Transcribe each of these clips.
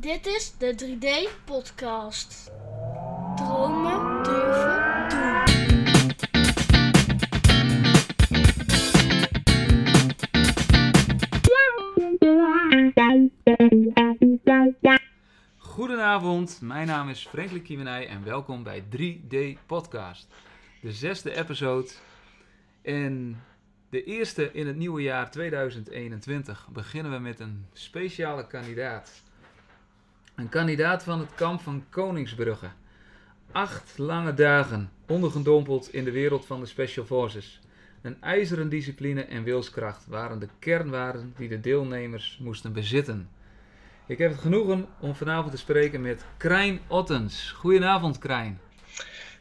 Dit is de 3D-podcast. Dromen durven doen. Goedenavond, mijn naam is Frank Kiemenij en welkom bij 3D-podcast. De 6e episode en de eerste in het nieuwe jaar 2021 beginnen we met een speciale kandidaat. Een kandidaat van het kamp van Koningsbrugge. 8 lange dagen, ondergedompeld in de wereld van de Special Forces. Een ijzeren discipline en wilskracht waren de kernwaarden die de deelnemers moesten bezitten. Ik heb het genoegen om vanavond te spreken met Krijn Ottens. Goedenavond, Krijn.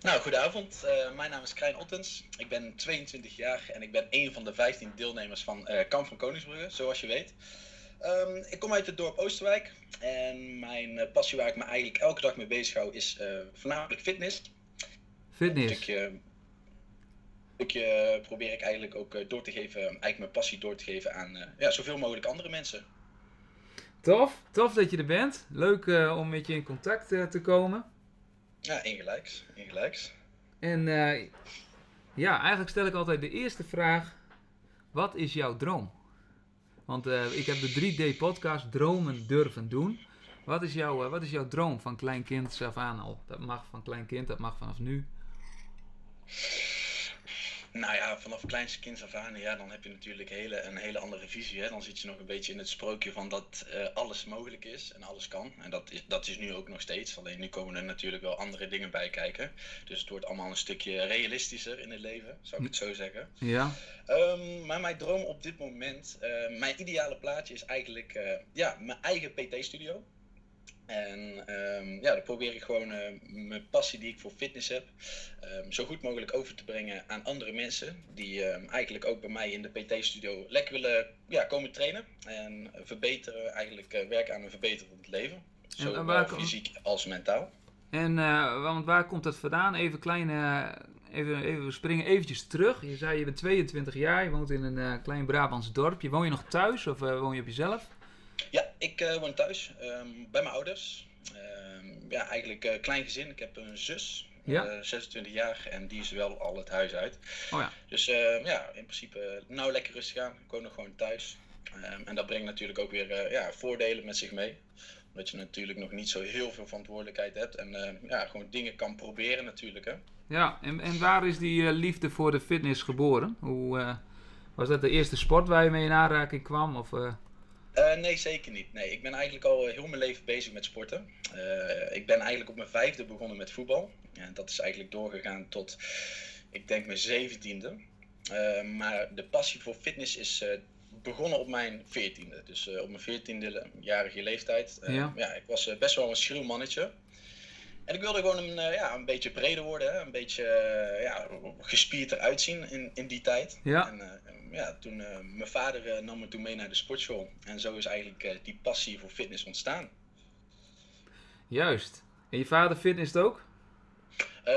Nou, goedenavond. Mijn naam is Krijn Ottens. Ik ben 22 jaar en ik ben een van de 15 deelnemers van Kamp van Koningsbrugge, zoals je weet. Ik kom uit het dorp Oosterwijk en mijn passie waar ik me eigenlijk elke dag mee bezig hou is voornamelijk fitness. Fitness? Een stukje probeer ik eigenlijk ook mijn passie door te geven aan zoveel mogelijk andere mensen. Tof dat je er bent. Leuk om met je in contact te komen. Ja, ingelijks. En eigenlijk stel ik altijd de eerste vraag, wat is jouw droom? Want ik heb de 3D-podcast Dromen durven doen. Wat is jouw droom van klein kind af aan al? Dat mag van klein kind, dat mag vanaf nu. Nou ja, vanaf kleinste kind af aan, ja, dan heb je natuurlijk een hele andere visie. Hè? Dan zit je nog een beetje in het sprookje van dat alles mogelijk is en alles kan. En dat is nu ook nog steeds. Alleen nu komen er natuurlijk wel andere dingen bij kijken. Dus het wordt allemaal een stukje realistischer in het leven, zou ik het zo zeggen. Ja. Maar mijn droom op dit moment, mijn ideale plaatje is eigenlijk mijn eigen PT-studio. En dan probeer ik gewoon mijn passie die ik voor fitness heb zo goed mogelijk over te brengen aan andere mensen die eigenlijk ook bij mij in de PT-studio lekker willen komen trainen en verbeteren, eigenlijk werken aan een verbeterend leven, zowel fysiek als mentaal. En want waar komt dat vandaan? Even springen eventjes terug. Je zei je bent 22 jaar, je woont in een klein Brabants dorpje. Woon je nog thuis of woon je op jezelf? Ja, ik woon thuis bij mijn ouders. Eigenlijk klein gezin. Ik heb een zus, 26 jaar, en die is wel al het huis uit. Oh ja. Dus in principe nou lekker rustig aan. Ik woon nog gewoon thuis. En dat brengt natuurlijk ook weer voordelen met zich mee. Omdat je natuurlijk nog niet zo heel veel verantwoordelijkheid hebt. En gewoon dingen kan proberen natuurlijk. Hè. Ja, en waar is die liefde voor de fitness geboren? Hoe was dat de eerste sport waar je mee in aanraking kwam? Of... nee, zeker niet. Nee, ik ben eigenlijk al heel mijn leven bezig met sporten. Ik ben eigenlijk op mijn 5e begonnen met voetbal. En dat is eigenlijk doorgegaan tot, ik denk, mijn 17e. Maar de passie voor fitness is begonnen op mijn 14e. Dus op mijn 14e-jarige leeftijd. Ik was best wel een schreeuw mannetje. En ik wilde gewoon een beetje breder worden. Hè? Een beetje gespierd eruit zien in die tijd. Ja. En, toen mijn vader nam me toen mee naar de sportschool. En zo is eigenlijk die passie voor fitness ontstaan. Juist. En je vader fitnesst ook?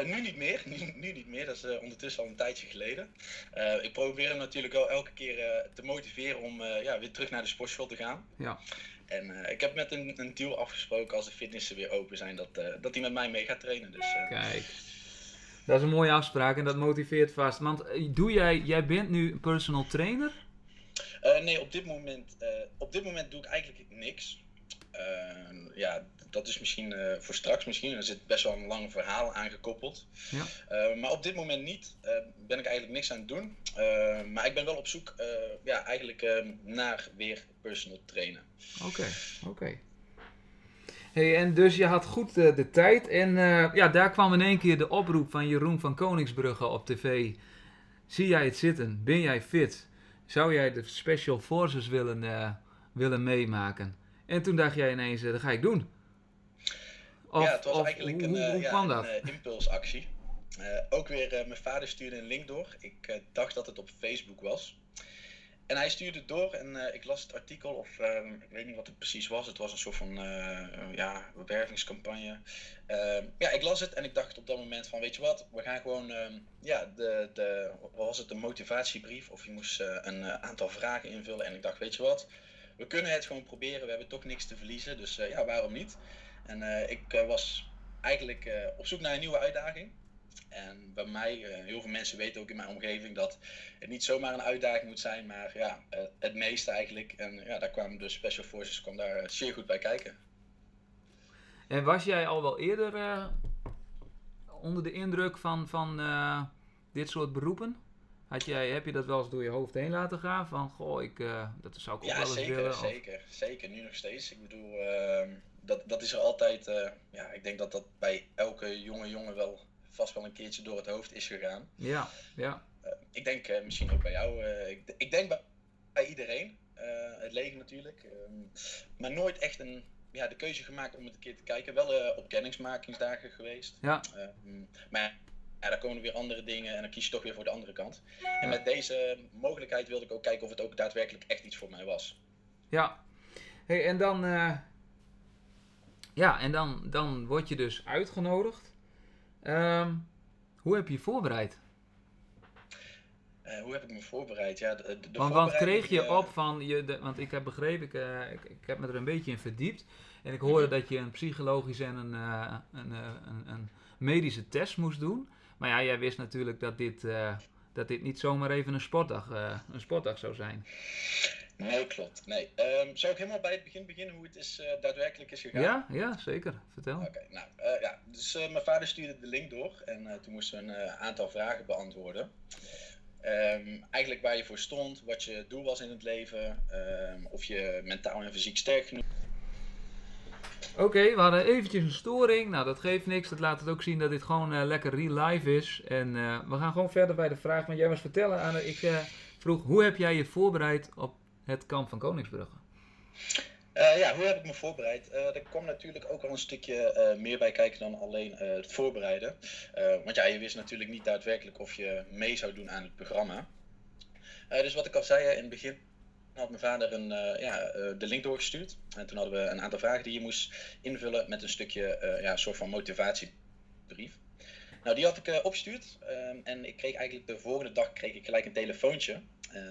Nu niet meer. Nu niet meer. Dat is ondertussen al een tijdje geleden. Ik probeer hem natuurlijk wel elke keer te motiveren om weer terug naar de sportschool te gaan. Ja. En ik heb met een deal afgesproken als de fitnessen weer open zijn, dat hij met mij mee gaat trainen. Dus, kijk, dat is een mooie afspraak en dat motiveert vast. Want jij bent nu een personal trainer? Nee, op dit moment doe ik eigenlijk niks. Dat is misschien voor straks misschien. Er zit best wel een lang verhaal aan gekoppeld. Ja. Maar op dit moment niet. Ben ik eigenlijk niks aan het doen. Maar ik ben wel op zoek naar weer personal trainen. Oké. Hey, en dus je had goed de tijd. En daar kwam in één keer de oproep van Jeroen van Koningsbrugge op tv. Zie jij het zitten? Ben jij fit? Zou jij de Special Forces willen meemaken? En toen dacht jij ineens, dat ga ik doen. Het was eigenlijk een impulsactie. Ook weer, mijn vader stuurde een link door. Ik dacht dat het op Facebook was. En hij stuurde het door en ik las het artikel, of ik weet niet wat het precies was. Het was een soort van wervingscampagne. Ik las het en ik dacht op dat moment van, weet je wat, we gaan gewoon, de motivatiebrief? Of je moest een aantal vragen invullen en ik dacht, weet je wat... we kunnen het gewoon proberen, we hebben toch niks te verliezen, dus ja, waarom niet? En ik was eigenlijk op zoek naar een nieuwe uitdaging. En bij mij, heel veel mensen weten ook in mijn omgeving dat het niet zomaar een uitdaging moet zijn, maar ja, het meeste eigenlijk. En ja, daar kwamen de Special Forces kwam daar zeer goed bij kijken. En was jij al wel eerder onder de indruk van dit soort beroepen? Heb je dat wel eens door je hoofd heen laten gaan? Van, goh, dat zou ik ook wel eens willen? Ja, zeker. Nu nog steeds. Ik bedoel, dat is er altijd... ja, ik denk dat bij elke jongen wel... vast wel een keertje door het hoofd is gegaan. Ja. Ik denk misschien ook bij jou. Ik denk bij iedereen. Het leger natuurlijk. Maar nooit echt de keuze gemaakt om het een keer te kijken. Wel op kennismakingsdagen geweest. Ja. Maar ja, daar komen weer andere dingen en dan kies je toch weer voor de andere kant. Ja. En met deze mogelijkheid wilde ik ook kijken of het ook daadwerkelijk echt iets voor mij was. Ja. Hey, en dan... dan word je dus uitgenodigd. Hoe heb je je voorbereid? Hoe heb ik me voorbereid? Ja, want kreeg je op van... want ik heb begrepen, ik heb me er een beetje in verdiept. En ik hoorde dat je een psychologische en een medische test moest doen. Maar ja, jij wist natuurlijk dat dit niet zomaar even een sportdag zou zijn. Nee, klopt. Nee. Zou ik helemaal bij het begin beginnen hoe het is daadwerkelijk is gegaan? Ja, zeker. Vertel. Oké, nou, ja. Dus mijn vader stuurde de link door en toen moesten we een aantal vragen beantwoorden. Eigenlijk waar je voor stond, wat je doel was in het leven, of je mentaal en fysiek sterk genoeg. Oké, we hadden eventjes een storing. Nou, dat geeft niks. Dat laat het ook zien dat dit gewoon lekker real life is. En we gaan gewoon verder bij de vraag. Want jij was vertellen aan... Ik vroeg, hoe heb jij je voorbereid op het kamp van Koningsbrugge? Hoe heb ik me voorbereid? Er kwam natuurlijk ook wel een stukje meer bij kijken dan alleen het voorbereiden. Want ja, je wist natuurlijk niet daadwerkelijk of je mee zou doen aan het programma. Dus wat ik al zei in het begin... had mijn vader de link doorgestuurd. En toen hadden we een aantal vragen die je moest invullen met een stukje een soort van motivatiebrief. Nou, die had ik opgestuurd. En ik kreeg eigenlijk de volgende dag gelijk een telefoontje.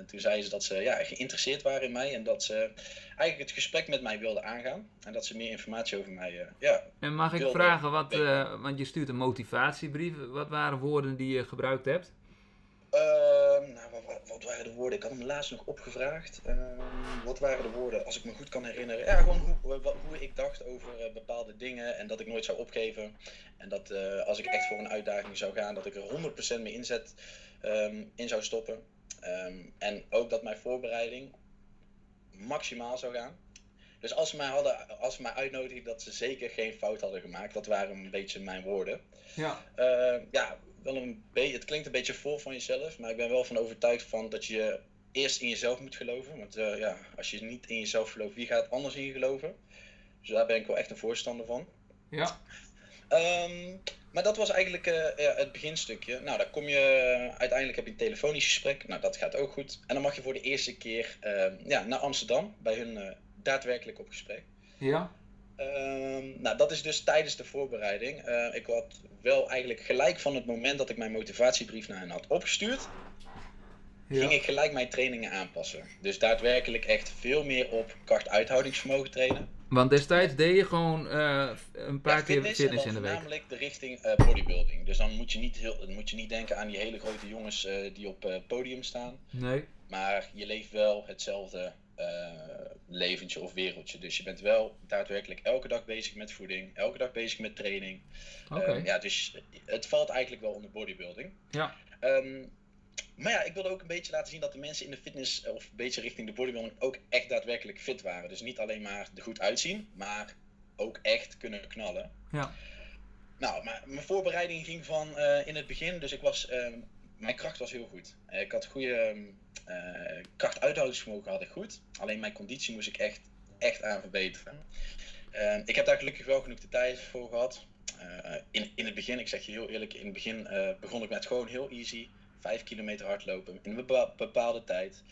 Toen zeiden ze dat ze geïnteresseerd waren in mij en dat ze eigenlijk het gesprek met mij wilden aangaan. En dat ze meer informatie over mij En mag ik vragen, want je stuurt een motivatiebrief. Wat waren woorden die je gebruikt hebt? Wat waren de woorden? Ik had hem laatst nog opgevraagd. Wat waren de woorden, als ik me goed kan herinneren? Ja, gewoon hoe ik dacht over bepaalde dingen en dat ik nooit zou opgeven. En dat als ik echt voor een uitdaging zou gaan, dat ik er 100% mee inzet in zou stoppen. En ook dat mijn voorbereiding maximaal zou gaan. Dus als ze mij uitnodigden, dat ze zeker geen fout hadden gemaakt. Dat waren een beetje mijn woorden. Ja. Het klinkt een beetje vol van jezelf, maar ik ben wel van overtuigd van dat je eerst in jezelf moet geloven. Want als je niet in jezelf gelooft, wie gaat anders in je geloven? Dus daar ben ik wel echt een voorstander van. Ja. Maar dat was eigenlijk het beginstukje. Nou, dan kom je... uiteindelijk heb je een telefonisch gesprek. Nou, dat gaat ook goed. En dan mag je voor de eerste keer naar Amsterdam, bij hun daadwerkelijk op gesprek. Ja. Dat is dus tijdens de voorbereiding. Ik had wel eigenlijk gelijk van het moment dat ik mijn motivatiebrief naar hen had opgestuurd, ging ik gelijk mijn trainingen aanpassen. Dus daadwerkelijk echt veel meer op kracht-uithoudingsvermogen trainen. Want destijds deed je gewoon een paar keer fitness in de week. Namelijk de richting bodybuilding. Dus dan moet je niet denken aan die hele grote jongens die op podium staan. Nee. Maar je leeft wel hetzelfde leventje of wereldje. Dus je bent wel daadwerkelijk elke dag bezig met voeding, elke dag bezig met training. Okay. Dus het valt eigenlijk wel onder bodybuilding. Ja. Maar ja, ik wilde ook een beetje laten zien dat de mensen in de fitness, of een beetje richting de bodybuilding, ook echt daadwerkelijk fit waren. Dus niet alleen maar er goed uitzien, maar ook echt kunnen knallen. Ja. Nou, maar mijn voorbereiding ging van in het begin, dus ik was... mijn kracht was heel goed. Ik had goede krachtuithoudingsvermogen, had ik goed. Alleen mijn conditie moest ik echt aan verbeteren. Ik heb daar gelukkig wel genoeg de tijd voor gehad. In het begin, ik zeg je heel eerlijk, in het begin begon ik met gewoon heel easy. 5 kilometer hardlopen in een bepaalde tijd.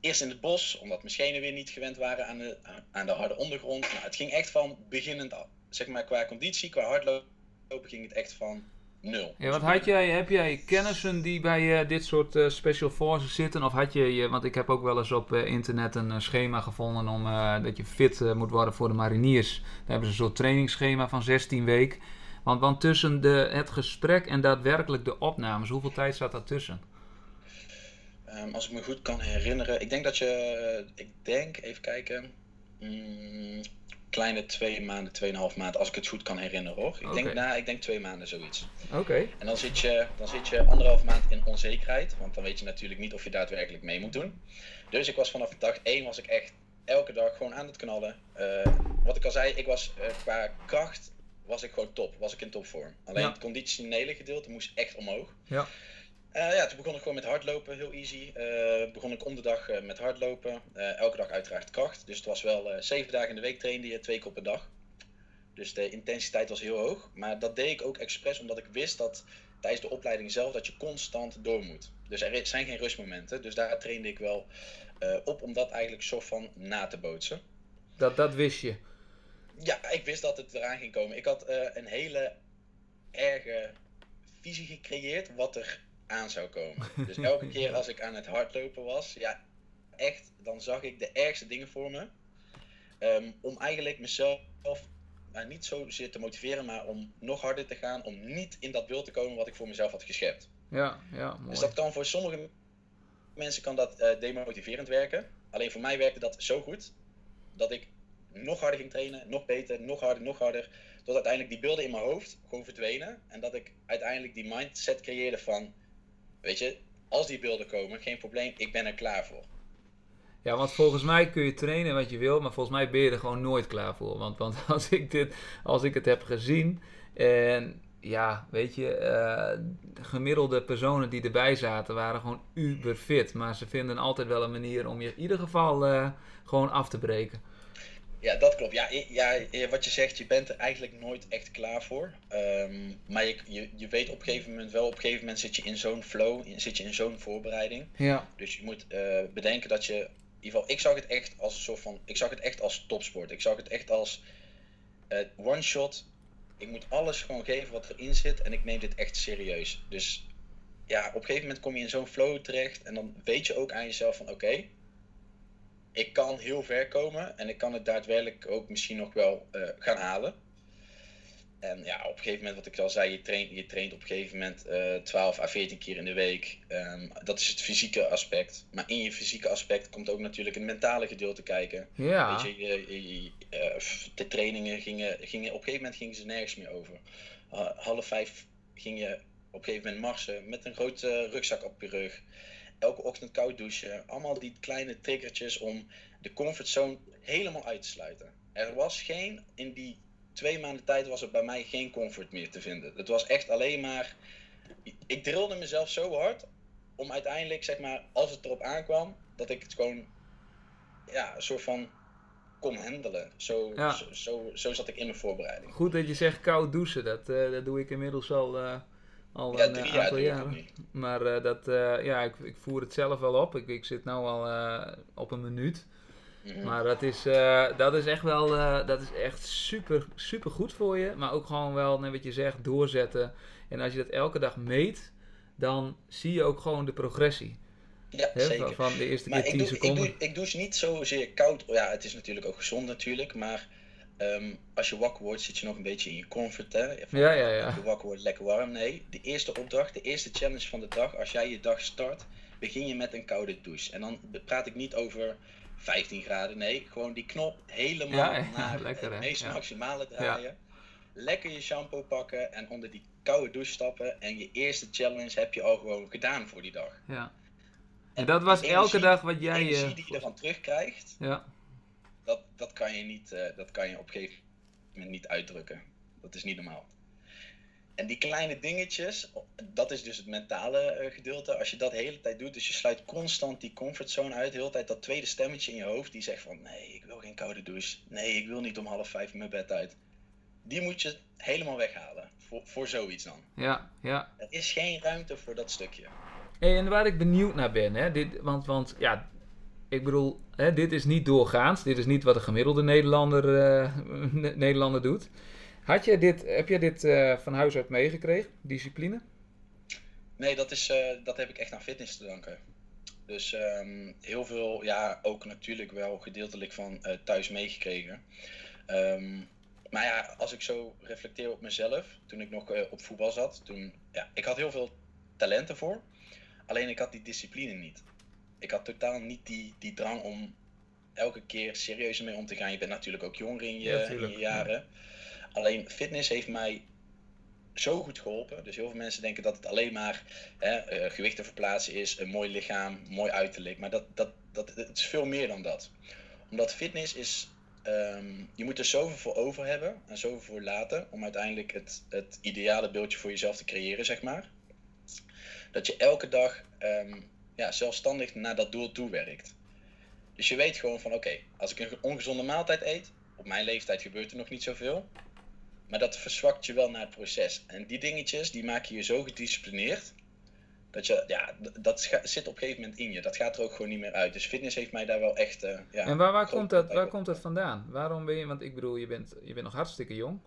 Eerst in het bos, omdat mijn schenen weer niet gewend waren aan de harde ondergrond. Nou, het ging echt van beginnend, zeg maar qua conditie, qua hardlopen ging het echt van nul. Ja, wat had jij? Heb jij kennissen die bij dit soort special forces zitten? Of had je, want ik heb ook wel eens op internet een schema gevonden om dat je fit moet worden voor de mariniers. Daar hebben ze een soort trainingsschema van 16 weken. Want tussen het gesprek en daadwerkelijk de opnames, hoeveel tijd zat daar tussen? Als ik me goed kan herinneren, kleine 2 maanden, 2,5 maand, als ik het goed kan herinneren hoor. Ik denk 2 maanden zoiets. Oké. En dan zit je 1,5 maand in onzekerheid, want dan weet je natuurlijk niet of je daadwerkelijk mee moet doen. Dus ik was vanaf dag 1 was ik echt elke dag gewoon aan het knallen. Wat ik al zei, ik was qua kracht was ik gewoon top, was ik in topvorm. Alleen het conditionele gedeelte moest echt omhoog. Ja. Toen begon ik gewoon met hardlopen, heel easy. Begon ik om de dag met hardlopen. Elke dag uiteraard kracht. Dus het was wel 7 dagen in de week trainde je, 2 keer per dag. Dus de intensiteit was heel hoog. Maar dat deed ik ook expres, omdat ik wist dat tijdens de opleiding zelf dat je constant door moet. Dus er zijn geen rustmomenten. Dus daar trainde ik wel op om dat eigenlijk soort van na te bootsen. Dat wist je? Ja, ik wist dat het eraan ging komen. Ik had een hele erge visie gecreëerd wat er aan zou komen. Dus elke keer als ik aan het hardlopen was, ja, echt, dan zag ik de ergste dingen voor me. Om eigenlijk mezelf niet zozeer te motiveren, maar om nog harder te gaan, om niet in dat beeld te komen wat ik voor mezelf had geschept. Ja, mooi. Dus dat kan voor sommige mensen demotiverend werken. Alleen voor mij werkte dat zo goed, dat ik nog harder ging trainen, nog beter, nog harder, tot uiteindelijk die beelden in mijn hoofd gewoon verdwenen. En dat ik uiteindelijk die mindset creëerde van, weet je, als die beelden komen, geen probleem, ik ben er klaar voor. Ja, want volgens mij kun je trainen wat je wil, maar volgens mij ben je er gewoon nooit klaar voor. Want als ik het heb gezien, en ja, weet je, gemiddelde personen die erbij zaten waren gewoon uberfit. Maar ze vinden altijd wel een manier om je in ieder geval gewoon af te breken. Ja, dat klopt. Ja, wat je zegt, je bent er eigenlijk nooit echt klaar voor. Maar je weet op een gegeven moment wel, zit je in zo'n flow, zit je in zo'n voorbereiding. Ja. Dus je moet bedenken dat je, in ieder geval, ik zag het echt als topsport. Ik zag het echt als one shot. Ik moet alles gewoon geven wat erin zit en ik neem dit echt serieus. Dus ja, op een gegeven moment kom je in zo'n flow terecht en dan weet je ook aan jezelf van oké, ik kan heel ver komen en ik kan het daadwerkelijk ook misschien nog wel gaan halen. En ja, op een gegeven moment, wat ik al zei, je traint op een gegeven moment 12 à 14 keer in de week. Dat is het fysieke aspect. Maar in je fysieke aspect komt ook natuurlijk het mentale gedeelte kijken. Ja. Weet je, de trainingen gingen, op een gegeven moment gingen ze nergens meer over. 4:30 ging je op een gegeven moment marsen met een grote rugzak op je rug. Elke ochtend koud douchen. Allemaal die kleine triggertjes om de comfortzone helemaal uit te sluiten. Er was in die 2 maanden tijd was er bij mij geen comfort meer te vinden. Het was echt alleen maar, ik drilde mezelf zo hard om uiteindelijk, zeg maar, als het erop aankwam, dat ik het gewoon, ja, een soort van kon handelen. Zo zat ik in mijn voorbereiding. Goed dat je zegt koud douchen, dat doe ik inmiddels al... Al een aantal jaren. Maar ik voer het zelf wel op. Ik zit nu al op een minuut. Mm-hmm. Maar dat is echt super, super goed voor je. Maar ook gewoon wel, net wat je zegt, doorzetten. En als je dat elke dag meet, dan zie je ook gewoon de progressie. Ja, zeker. Van de eerste keer 10 seconden. Ik douche niet zozeer koud. Ja, het is natuurlijk ook gezond natuurlijk, maar... als je wakker wordt, zit je nog een beetje in je comfort, hè? Als je wakker wordt, lekker warm. Nee, de eerste opdracht, de eerste challenge van de dag, als jij je dag start, begin je met een koude douche. En dan praat ik niet over 15 graden, nee, gewoon die knop helemaal naar lekker, het meest maximale draaien. Ja. Lekker je shampoo pakken en onder die koude douche stappen. En je eerste challenge heb je al gewoon gedaan voor die dag. Ja. En dat was elke dag wat jij... De energie die je ervan terugkrijgt... Ja. Dat kan je op een gegeven moment niet uitdrukken. Dat is niet normaal. En die kleine dingetjes, dat is dus het mentale gedeelte. Als je dat de hele tijd doet, dus je sluit constant die comfortzone uit. De hele tijd dat tweede stemmetje in je hoofd die zegt van... Nee, ik wil geen koude douche. Nee, ik wil niet om 4:30 mijn bed uit. Die moet je helemaal weghalen. Voor zoiets dan. Ja. Er is geen ruimte voor dat stukje. Hey, en waar ik benieuwd naar ben, hè? Want ik bedoel, dit is niet doorgaans. Dit is niet wat een gemiddelde Nederlander doet. Heb je dit van huis uit meegekregen, discipline? Nee, dat heb ik echt aan fitness te danken. Dus heel veel, ja, ook natuurlijk wel gedeeltelijk van thuis meegekregen. Maar ja, als ik zo reflecteer op mezelf, toen ik nog op voetbal zat, ik had heel veel talenten voor. Alleen ik had die discipline niet. Ik had totaal niet die drang om elke keer serieuzer mee om te gaan. Je bent natuurlijk ook jonger in je jaren. Ja. Alleen fitness heeft mij zo goed geholpen. Dus heel veel mensen denken dat het alleen maar gewichten verplaatsen is, een mooi lichaam, mooi uiterlijk. Maar dat is veel meer dan dat. Omdat fitness is, je moet er zoveel voor over hebben en zoveel voor laten om uiteindelijk het ideale beeldje voor jezelf te creëren, zeg maar. Dat je elke dag zelfstandig naar dat doel toe werkt. Dus je weet gewoon van oké, als ik een ongezonde maaltijd eet, op mijn leeftijd gebeurt er nog niet zoveel. Maar dat verzwakt je wel naar het proces. En die dingetjes, die maken je zo gedisciplineerd. Dat je, zit op een gegeven moment in je. Dat gaat er ook gewoon niet meer uit. Dus fitness heeft mij daar wel echt... en waar komt dat vandaan? Waarom ben je... Want ik bedoel, je bent nog hartstikke jong.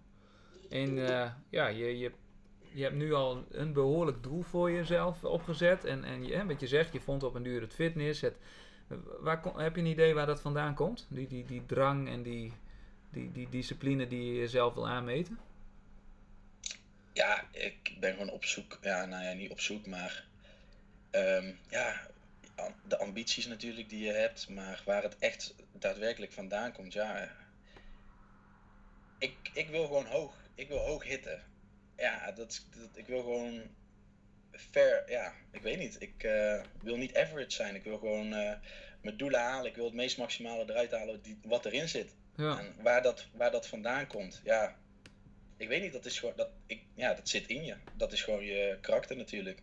En je hebt nu al een behoorlijk doel voor jezelf opgezet. En wat je zegt, je vond op een duur het fitness. Heb je een idee waar dat vandaan komt? Die drang en die discipline die je jezelf wil aanmeten? Ja, ik ben gewoon op zoek. Ja, nou ja, niet op zoek, maar... de ambities natuurlijk die je hebt. Maar waar het echt daadwerkelijk vandaan komt, ja... Ik wil gewoon hoog. Ik wil hoog hitten. Ja, ik wil gewoon... fair, ja, ik weet niet. Ik wil niet average zijn. Ik wil gewoon mijn doelen halen. Ik wil het meest maximale eruit halen wat erin zit. Ja. En waar dat vandaan komt, ja, ik weet niet, dat is gewoon, dat zit in je. Dat is gewoon je karakter natuurlijk.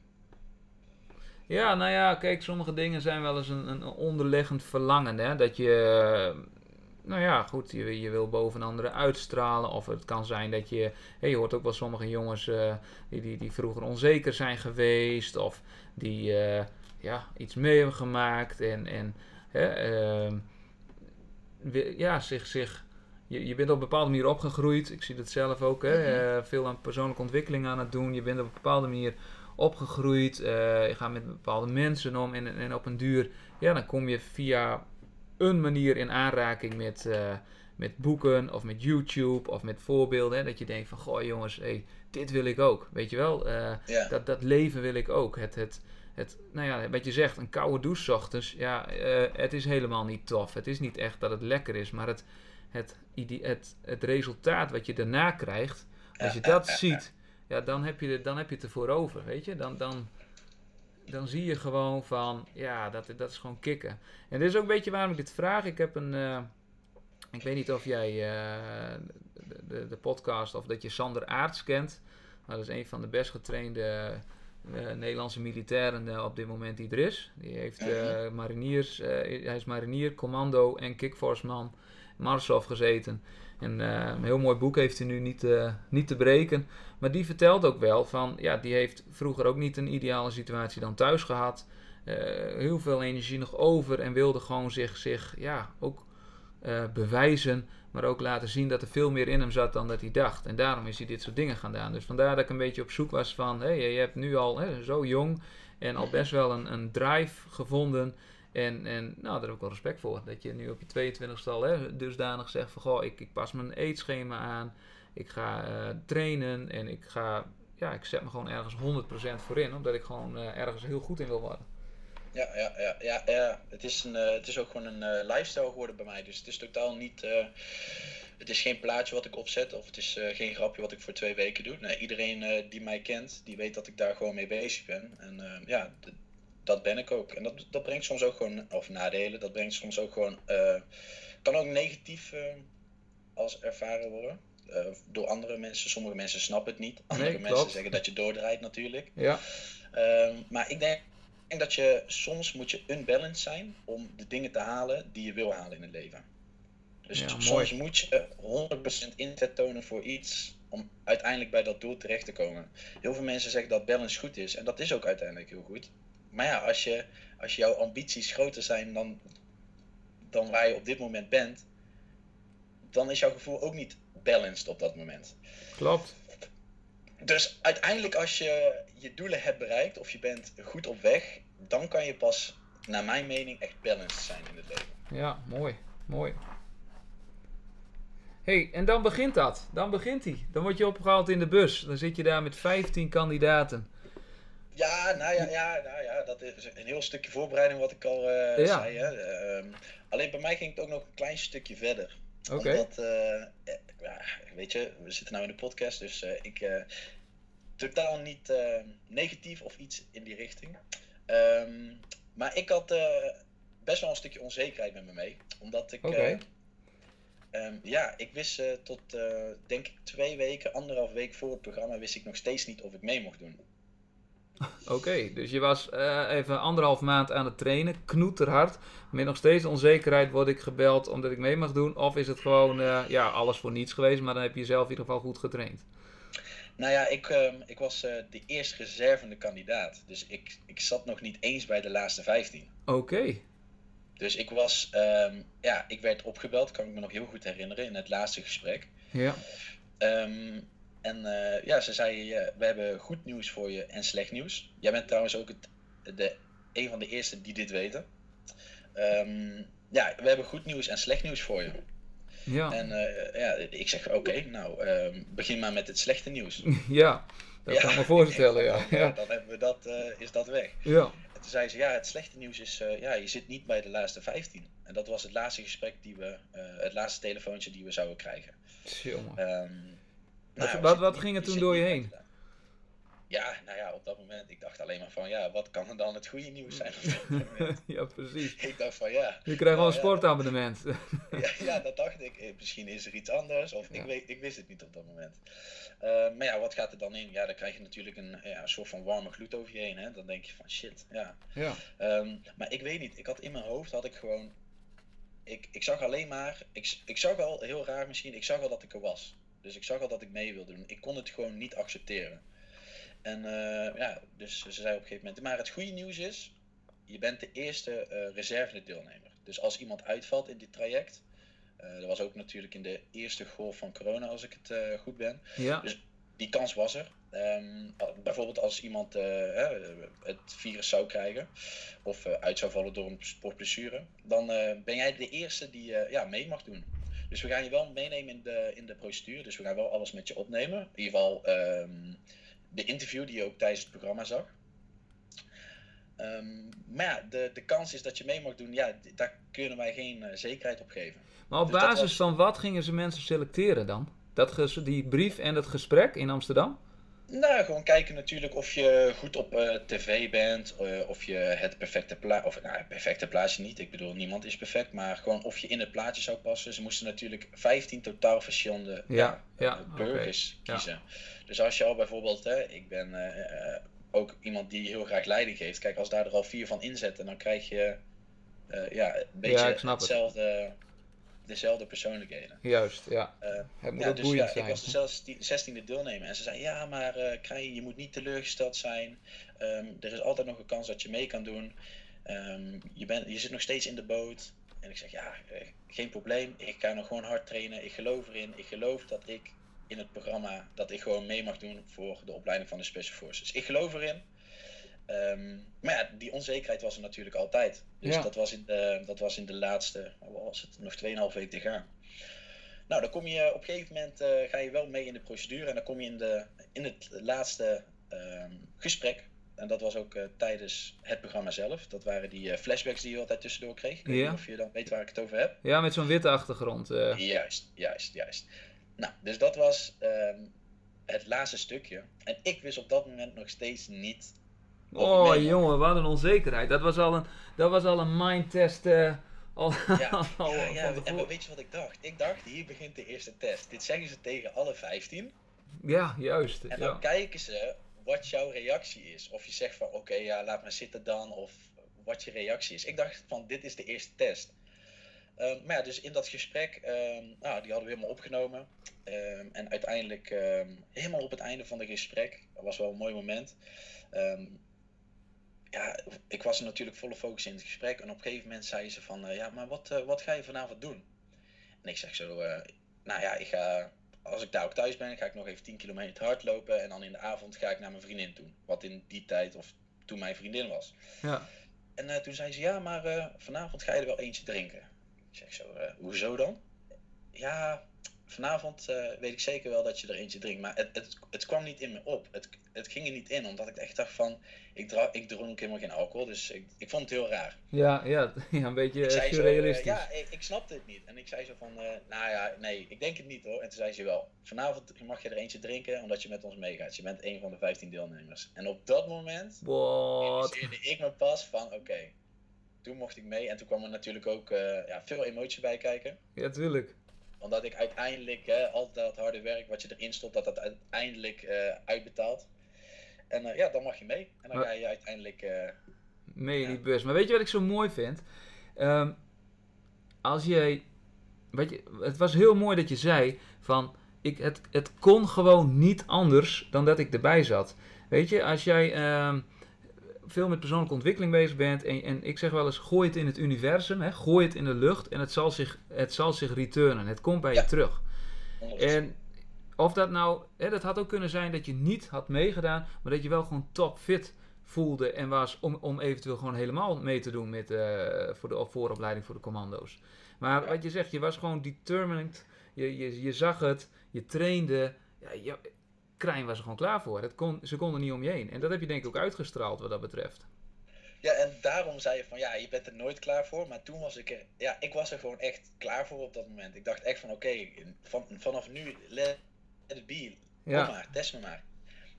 Ja, nou ja, kijk, sommige dingen zijn wel eens een onderliggend verlangen, hè. Dat je, nou ja, goed, je wil boven anderen uitstralen. Of het kan zijn dat je, je hoort ook wel sommige jongens die vroeger onzeker zijn geweest. Of die, iets mee hebben gemaakt je bent op een bepaalde manier opgegroeid. Ik zie dat zelf ook, hè? Veel aan persoonlijke ontwikkeling aan het doen. Je bent op een bepaalde manier opgegroeid. Je gaat met bepaalde mensen om. En op een duur, ja, dan kom je via een manier in aanraking met boeken of met YouTube of met voorbeelden. Hè? Dat je denkt van, goh jongens, dit wil ik ook. Weet je wel, dat leven wil ik ook. Wat je zegt, een koude douche 's ochtends, het is helemaal niet tof. Het is niet echt dat het lekker is, maar het resultaat wat je daarna krijgt, als je dat ziet, ja, dan heb je het ervoor over, weet je. Dan zie je gewoon van, ja, dat is gewoon kicken. En dit is ook een beetje waarom ik dit vraag. Ik heb ik weet niet of jij de podcast, of dat je Sander Aarts kent. Maar dat is een van de best getrainde... Nederlandse militairen op dit moment die er is. Die heeft mariniers, hij is marinier, commando en kickforceman, Marshof gezeten. En een heel mooi boek heeft hij nu niet te breken. Maar die vertelt ook wel van, ja, die heeft vroeger ook niet een ideale situatie dan thuis gehad. Heel veel energie nog over en wilde gewoon zich ook bewijzen, maar ook laten zien dat er veel meer in hem zat dan dat hij dacht. En daarom is hij dit soort dingen gaan doen. Dus vandaar dat ik een beetje op zoek was van... je hebt nu al zo jong en al best wel een drive gevonden. En daar heb ik wel respect voor. Dat je nu op je 22e al dusdanig zegt van... goh, ik pas mijn eetschema aan. Ik ga trainen en ik ga... ja, ik zet me gewoon ergens 100% voor in. Omdat ik gewoon ergens heel goed in wil worden. Ja. Het is ook gewoon een lifestyle geworden bij mij. Dus het is totaal niet... het is geen plaatje wat ik opzet. Of het is geen grapje wat ik voor 2 weken doe. Nee, iedereen die mij kent, die weet dat ik daar gewoon mee bezig ben. En dat ben ik ook. En dat brengt soms ook gewoon... of nadelen, dat brengt soms ook gewoon... kan ook negatief als ervaren worden. Door andere mensen. Sommige mensen snappen het niet. Andere mensen zeggen dat je doordraait natuurlijk. Ja. Maar ik denk... En dat je soms moet je unbalanced zijn om de dingen te halen die je wil halen in het leven. Dus ja, soms mooi. Moet je 100% inzet tonen voor iets om uiteindelijk bij dat doel terecht te komen. Heel veel mensen zeggen dat balance goed is en dat is ook uiteindelijk heel goed. Maar ja, als jouw ambities groter zijn dan waar je op dit moment bent, dan is jouw gevoel ook niet balanced op dat moment. Klopt. Dus uiteindelijk als je je doelen hebt bereikt of je bent goed op weg, dan kan je pas, naar mijn mening, echt balanced zijn in het leven. Ja, mooi. Mooi. Hey, en dan begint dat. Dan begint hij. Dan word je opgehaald in de bus. Dan zit je daar met 15 kandidaten. Ja, dat is een heel stukje voorbereiding wat ik al zei. Hè. Alleen bij mij ging het ook nog een klein stukje verder. Oké. Omdat, weet je, we zitten nou in de podcast, dus ik totaal niet negatief of iets in die richting. Maar ik had best wel een stukje onzekerheid met me mee. Omdat ik... ik wist tot denk ik 1,5 week voor het programma wist ik nog steeds niet of ik mee mocht doen. Oké, dus je was even 1,5 maand aan het trainen, knoeterhard. Met nog steeds onzekerheid, word ik gebeld omdat ik mee mag doen? Of is het gewoon alles voor niets geweest, maar dan heb je jezelf in ieder geval goed getraind? Nou ja, ik was de eerst reservende kandidaat. Dus ik zat nog niet eens bij de laatste 15. Oké. Dus ik was, ik werd opgebeld, kan ik me nog heel goed herinneren, in het laatste gesprek. Ja. Ze zei, we hebben goed nieuws voor je en slecht nieuws. Jij bent trouwens ook een van de eerste die dit weten. We hebben goed nieuws en slecht nieuws voor je. Ja. En ik zeg, begin maar met het slechte nieuws. Ja, dat kan ik me voorstellen, Dan hebben we dat, is dat weg. Ja. Toen zei ze, het slechte nieuws is, je zit niet bij de laatste 15. En dat was het laatste gesprek het laatste telefoontje die we zouden krijgen. Jongen. Wat ging er toen door je heen? Op dat moment, ik dacht alleen maar van, wat kan er dan het goede nieuws zijn op dat moment? Ja, precies. Ik dacht van, je krijgt wel een sportabonnement. Dat dacht ik. Misschien is er iets anders, of ik wist het niet op dat moment. Wat gaat er dan in? Ja, dan krijg je natuurlijk een soort van warme gloed over je heen. Hè? Dan denk je van, shit, ja. Maar ik weet niet, ik had in mijn hoofd, had ik gewoon... Ik zag alleen maar, ik zag al, heel raar misschien, ik zag al dat ik er was. Dus ik zag al dat ik mee wilde doen. Ik kon het gewoon niet accepteren. En dus ze zei op een gegeven moment, maar het goede nieuws is, je bent de eerste reserve deelnemer. Dus als iemand uitvalt in dit traject, dat was ook natuurlijk in de eerste golf van corona als ik het goed ben. Ja. Dus die kans was er. Bijvoorbeeld als iemand het virus zou krijgen of uit zou vallen door een sportblessure, dan ben jij de eerste die mee mag doen. Dus we gaan je wel meenemen in de procedure, dus we gaan wel alles met je opnemen. In ieder geval... de interview die je ook tijdens het programma zag. De kans is dat je mee mag doen, daar kunnen wij geen zekerheid op geven. Maar op basis van wat gingen ze mensen selecteren dan? Die brief en het gesprek in Amsterdam? Nou, gewoon kijken natuurlijk of je goed op tv bent, of je het perfecte perfecte plaatje niet. Ik bedoel, niemand is perfect, maar gewoon of je in het plaatje zou passen. Ze moesten natuurlijk 15 totaal verschillende burgers kiezen. Ja. Dus als je al bijvoorbeeld, ik ben ook iemand die heel graag leiding geeft. Kijk, als daar er al 4 van inzetten, dan krijg je een beetje dezelfde persoonlijkheden. Juist, ja. Het moet ook boeiend zijn. Ik was de 16e deelnemer en ze zei, maar Krijn, je moet niet teleurgesteld zijn. Er is altijd nog een kans dat je mee kan doen. Je zit nog steeds in de boot. En ik zeg, geen probleem. Ik ga nog gewoon hard trainen. Ik geloof erin. Ik geloof dat ik in het programma, dat ik gewoon mee mag doen voor de opleiding van de Special Forces. Ik geloof erin. Die onzekerheid was er natuurlijk altijd. Dus dat was in de laatste, wat was het, nog 2,5 week te gaan. Nou, dan kom je op een gegeven moment, ga je wel mee in de procedure. En dan kom je in het laatste gesprek. En dat was ook tijdens het programma zelf. Dat waren die flashbacks die je altijd tussendoor kreeg. Ik weet niet of je dan weet waar ik het over heb. Ja, met zo'n witte achtergrond. Juist. Nou, dus dat was het laatste stukje. En ik wist op dat moment nog steeds niet... jongen, wat een onzekerheid. Dat was al een mindtest. Maar weet je wat ik dacht? Ik dacht, hier begint de eerste test. Dit zeggen ze tegen alle 15. Ja, juist. En dan kijken ze wat jouw reactie is. Of je zegt van, laat maar zitten dan. Of wat je reactie is. Ik dacht van, dit is de eerste test. Dus in dat gesprek, die hadden we helemaal opgenomen. En uiteindelijk, helemaal op het einde van het gesprek, dat was wel een mooi moment... ik was natuurlijk volle focus in het gesprek. En op een gegeven moment zei ze van... maar wat ga je vanavond doen? En ik zeg zo... ik ga als ik daar ook thuis ben, ga ik nog even 10 kilometer hardlopen. En dan in de avond ga ik naar mijn vriendin toe. Wat in die tijd, of toen mijn vriendin was. Ja. En toen zei ze, ja, maar vanavond ga je er wel eentje drinken. Ik zeg zo, hoezo dan? Ja, vanavond weet ik zeker wel dat je er eentje drinkt. Maar het kwam niet in me op. Het ging er niet in, omdat ik echt dacht van... Ik dronk helemaal geen alcohol, dus ik vond het heel raar. Ja, een beetje surrealistisch. Ik snapte het niet. En ik zei zo van, nee, ik denk het niet hoor. En toen zei ze wel, vanavond mag je er eentje drinken, omdat je met ons meegaat. Je bent een van de 15 deelnemers. En op dat moment realiseerde ik me pas van, oké, toen mocht ik mee. En toen kwam er natuurlijk ook veel emotie bij kijken. Ja, tuurlijk. Omdat ik uiteindelijk, altijd dat harde werk wat je erin stopt, dat uiteindelijk uitbetaalt. En dan mag je mee. En dan ga je uiteindelijk... mee in die bus. Maar weet je wat ik zo mooi vind? Het was heel mooi dat je zei van... Het kon gewoon niet anders dan dat ik erbij zat. Weet je, als jij veel met persoonlijke ontwikkeling bezig bent... En ik zeg wel eens, gooi het in het universum. Hè, gooi het in de lucht en het zal zich returnen. Het komt bij je terug. En... Of dat nou, dat had ook kunnen zijn dat je niet had meegedaan, maar dat je wel gewoon topfit voelde en was om eventueel gewoon helemaal mee te doen met, voor de vooropleiding voor de commando's. Maar wat je zegt, je was gewoon determined, je zag het, je trainde, Krijn was er gewoon klaar voor. Ze konden niet om je heen. En dat heb je denk ik ook uitgestraald wat dat betreft. Ja, en daarom zei je van, je bent er nooit klaar voor. Maar toen was ik er, ik was er gewoon echt klaar voor op dat moment. Ik dacht echt van, vanaf nu... Het bier, kom maar, test me maar.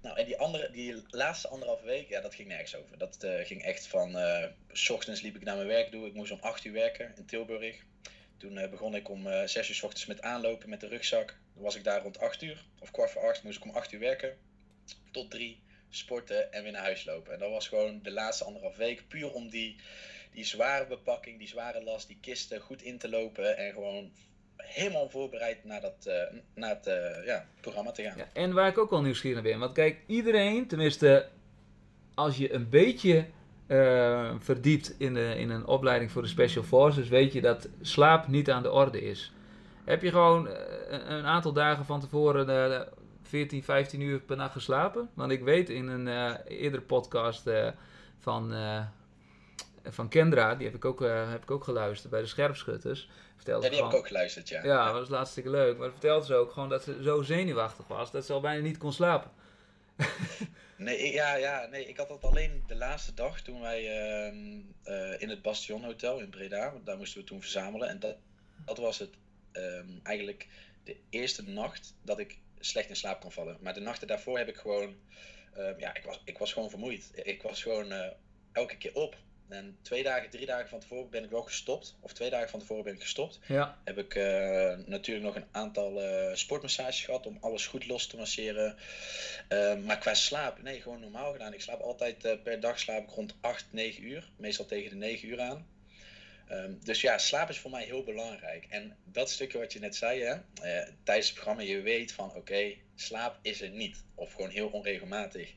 Nou, en die laatste anderhalf week, dat ging nergens over. Dat ging echt van, 's ochtends liep ik naar mijn werk toe. Ik moest om 8 uur werken in Tilburg. Toen begon ik om 6 uur 's ochtends met aanlopen met de rugzak. Dan was ik daar rond 8 uur, of 7:15, moest ik om 8 uur werken. Tot 3, sporten en weer naar huis lopen. En dat was gewoon de laatste anderhalf week, puur om die zware bepakking, die zware last, die kisten goed in te lopen en gewoon... helemaal voorbereid naar het programma te gaan. Ja, en waar ik ook wel nieuwsgierig naar ben. Want kijk, iedereen, tenminste als je een beetje verdiept in een opleiding voor de Special Forces, weet je dat slaap niet aan de orde is. Heb je gewoon een aantal dagen van tevoren 14, 15 uur per nacht geslapen? Want ik weet in een eerdere podcast van Kendra, die heb ik ook geluisterd bij de Scherpschutters. Heb ik ook geluisterd, ja. Ja, dat was hartstikke leuk. Maar vertelde ze ook gewoon dat ze zo zenuwachtig was dat ze al bijna niet kon slapen. Nee, ik had dat alleen de laatste dag toen wij in het Bastion Hotel in Breda, daar moesten we toen verzamelen. En dat was het eigenlijk de eerste nacht dat ik slecht in slaap kon vallen. Maar de nachten daarvoor heb ik gewoon, ik was gewoon vermoeid. Ik was gewoon elke keer op. En 2 dagen, 3 dagen van tevoren ben ik wel gestopt. Of 2 dagen van tevoren ben ik gestopt. Ja. Heb ik natuurlijk nog een aantal sportmassages gehad om alles goed los te masseren. Maar qua slaap, nee, gewoon normaal gedaan. Ik slaap altijd per dag slaap ik rond 8, 9 uur. Meestal tegen de 9 uur aan. Dus ja, slaap is voor mij heel belangrijk. En dat stukje wat je net zei, hè, tijdens het programma, je weet van oké, slaap is er niet. Of gewoon heel onregelmatig.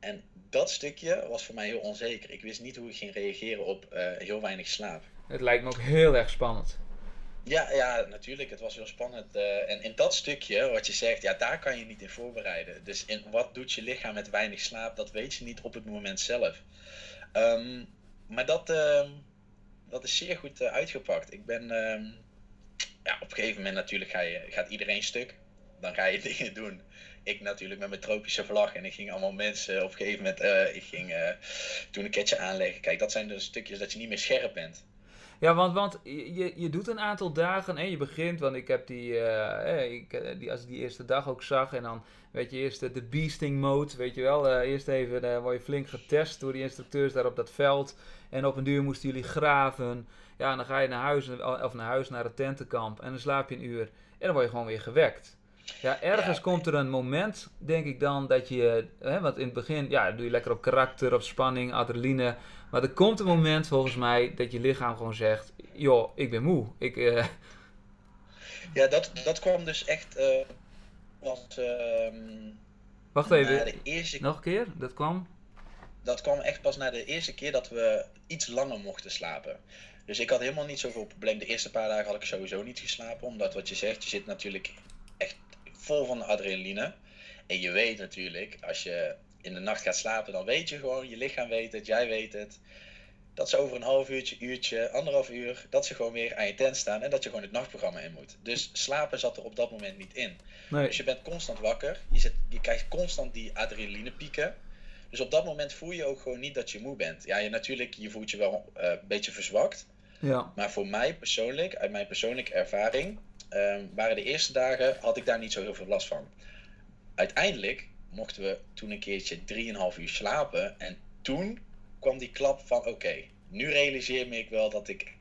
En dat stukje was voor mij heel onzeker. Ik wist niet hoe ik ging reageren op heel weinig slaap. Het lijkt me ook heel erg spannend. Ja, natuurlijk. Het was heel spannend. En in dat stukje, wat je zegt, daar kan je niet in voorbereiden. Dus in wat doet je lichaam met weinig slaap, dat weet je niet op het moment zelf. Maar dat is zeer goed uitgepakt. Ik ben... op een gegeven moment natuurlijk gaat iedereen stuk. Dan ga je dingen doen. Ik natuurlijk met mijn tropische vlag en ik ging allemaal mensen op een gegeven moment, toen een ketje aanleggen. Kijk, dat zijn de stukjes dat je niet meer scherp bent. Ja, want je doet een aantal dagen en je begint, want ik heb als ik die eerste dag ook zag en dan weet je eerst de beasting mode, weet je wel. Eerst even word je flink getest door die instructeurs daar op dat veld en op een duur moesten jullie graven. Ja, en dan ga je naar het tentenkamp en dan slaap je een uur en dan word je gewoon weer gewekt. Ja, komt er een moment, denk ik dan, dat je... want in het begin doe je lekker op karakter, op spanning, adrenaline. Maar er komt een moment, volgens mij, dat je lichaam gewoon zegt... joh, ik ben moe. Ja, dat kwam dus echt... Wacht even, nog een keer? Dat kwam echt pas na de eerste keer dat we iets langer mochten slapen. Dus ik had helemaal niet zoveel probleem. De eerste paar dagen had ik sowieso niet geslapen. Omdat wat je zegt, je zit natuurlijk... echt vol van adrenaline. En je weet natuurlijk, als je in de nacht gaat slapen, dan weet je gewoon, je lichaam weet het, jij weet het. Dat ze over een half uurtje, uurtje, anderhalf uur, dat ze gewoon weer aan je tent staan en dat je gewoon het nachtprogramma in moet. Dus slapen zat er op dat moment niet in. Nee. Dus je bent constant wakker, je krijgt constant die adrenalinepieken. Dus op dat moment voel je ook gewoon niet dat je moe bent. Ja, natuurlijk, je voelt je wel een beetje verzwakt. Ja. Maar voor mij persoonlijk, uit mijn persoonlijke ervaring, waren de eerste dagen, had ik daar niet zo heel veel last van. Uiteindelijk mochten we toen een keertje 3,5 uur slapen en toen kwam die klap van oké, nu realiseer me ik wel dat ik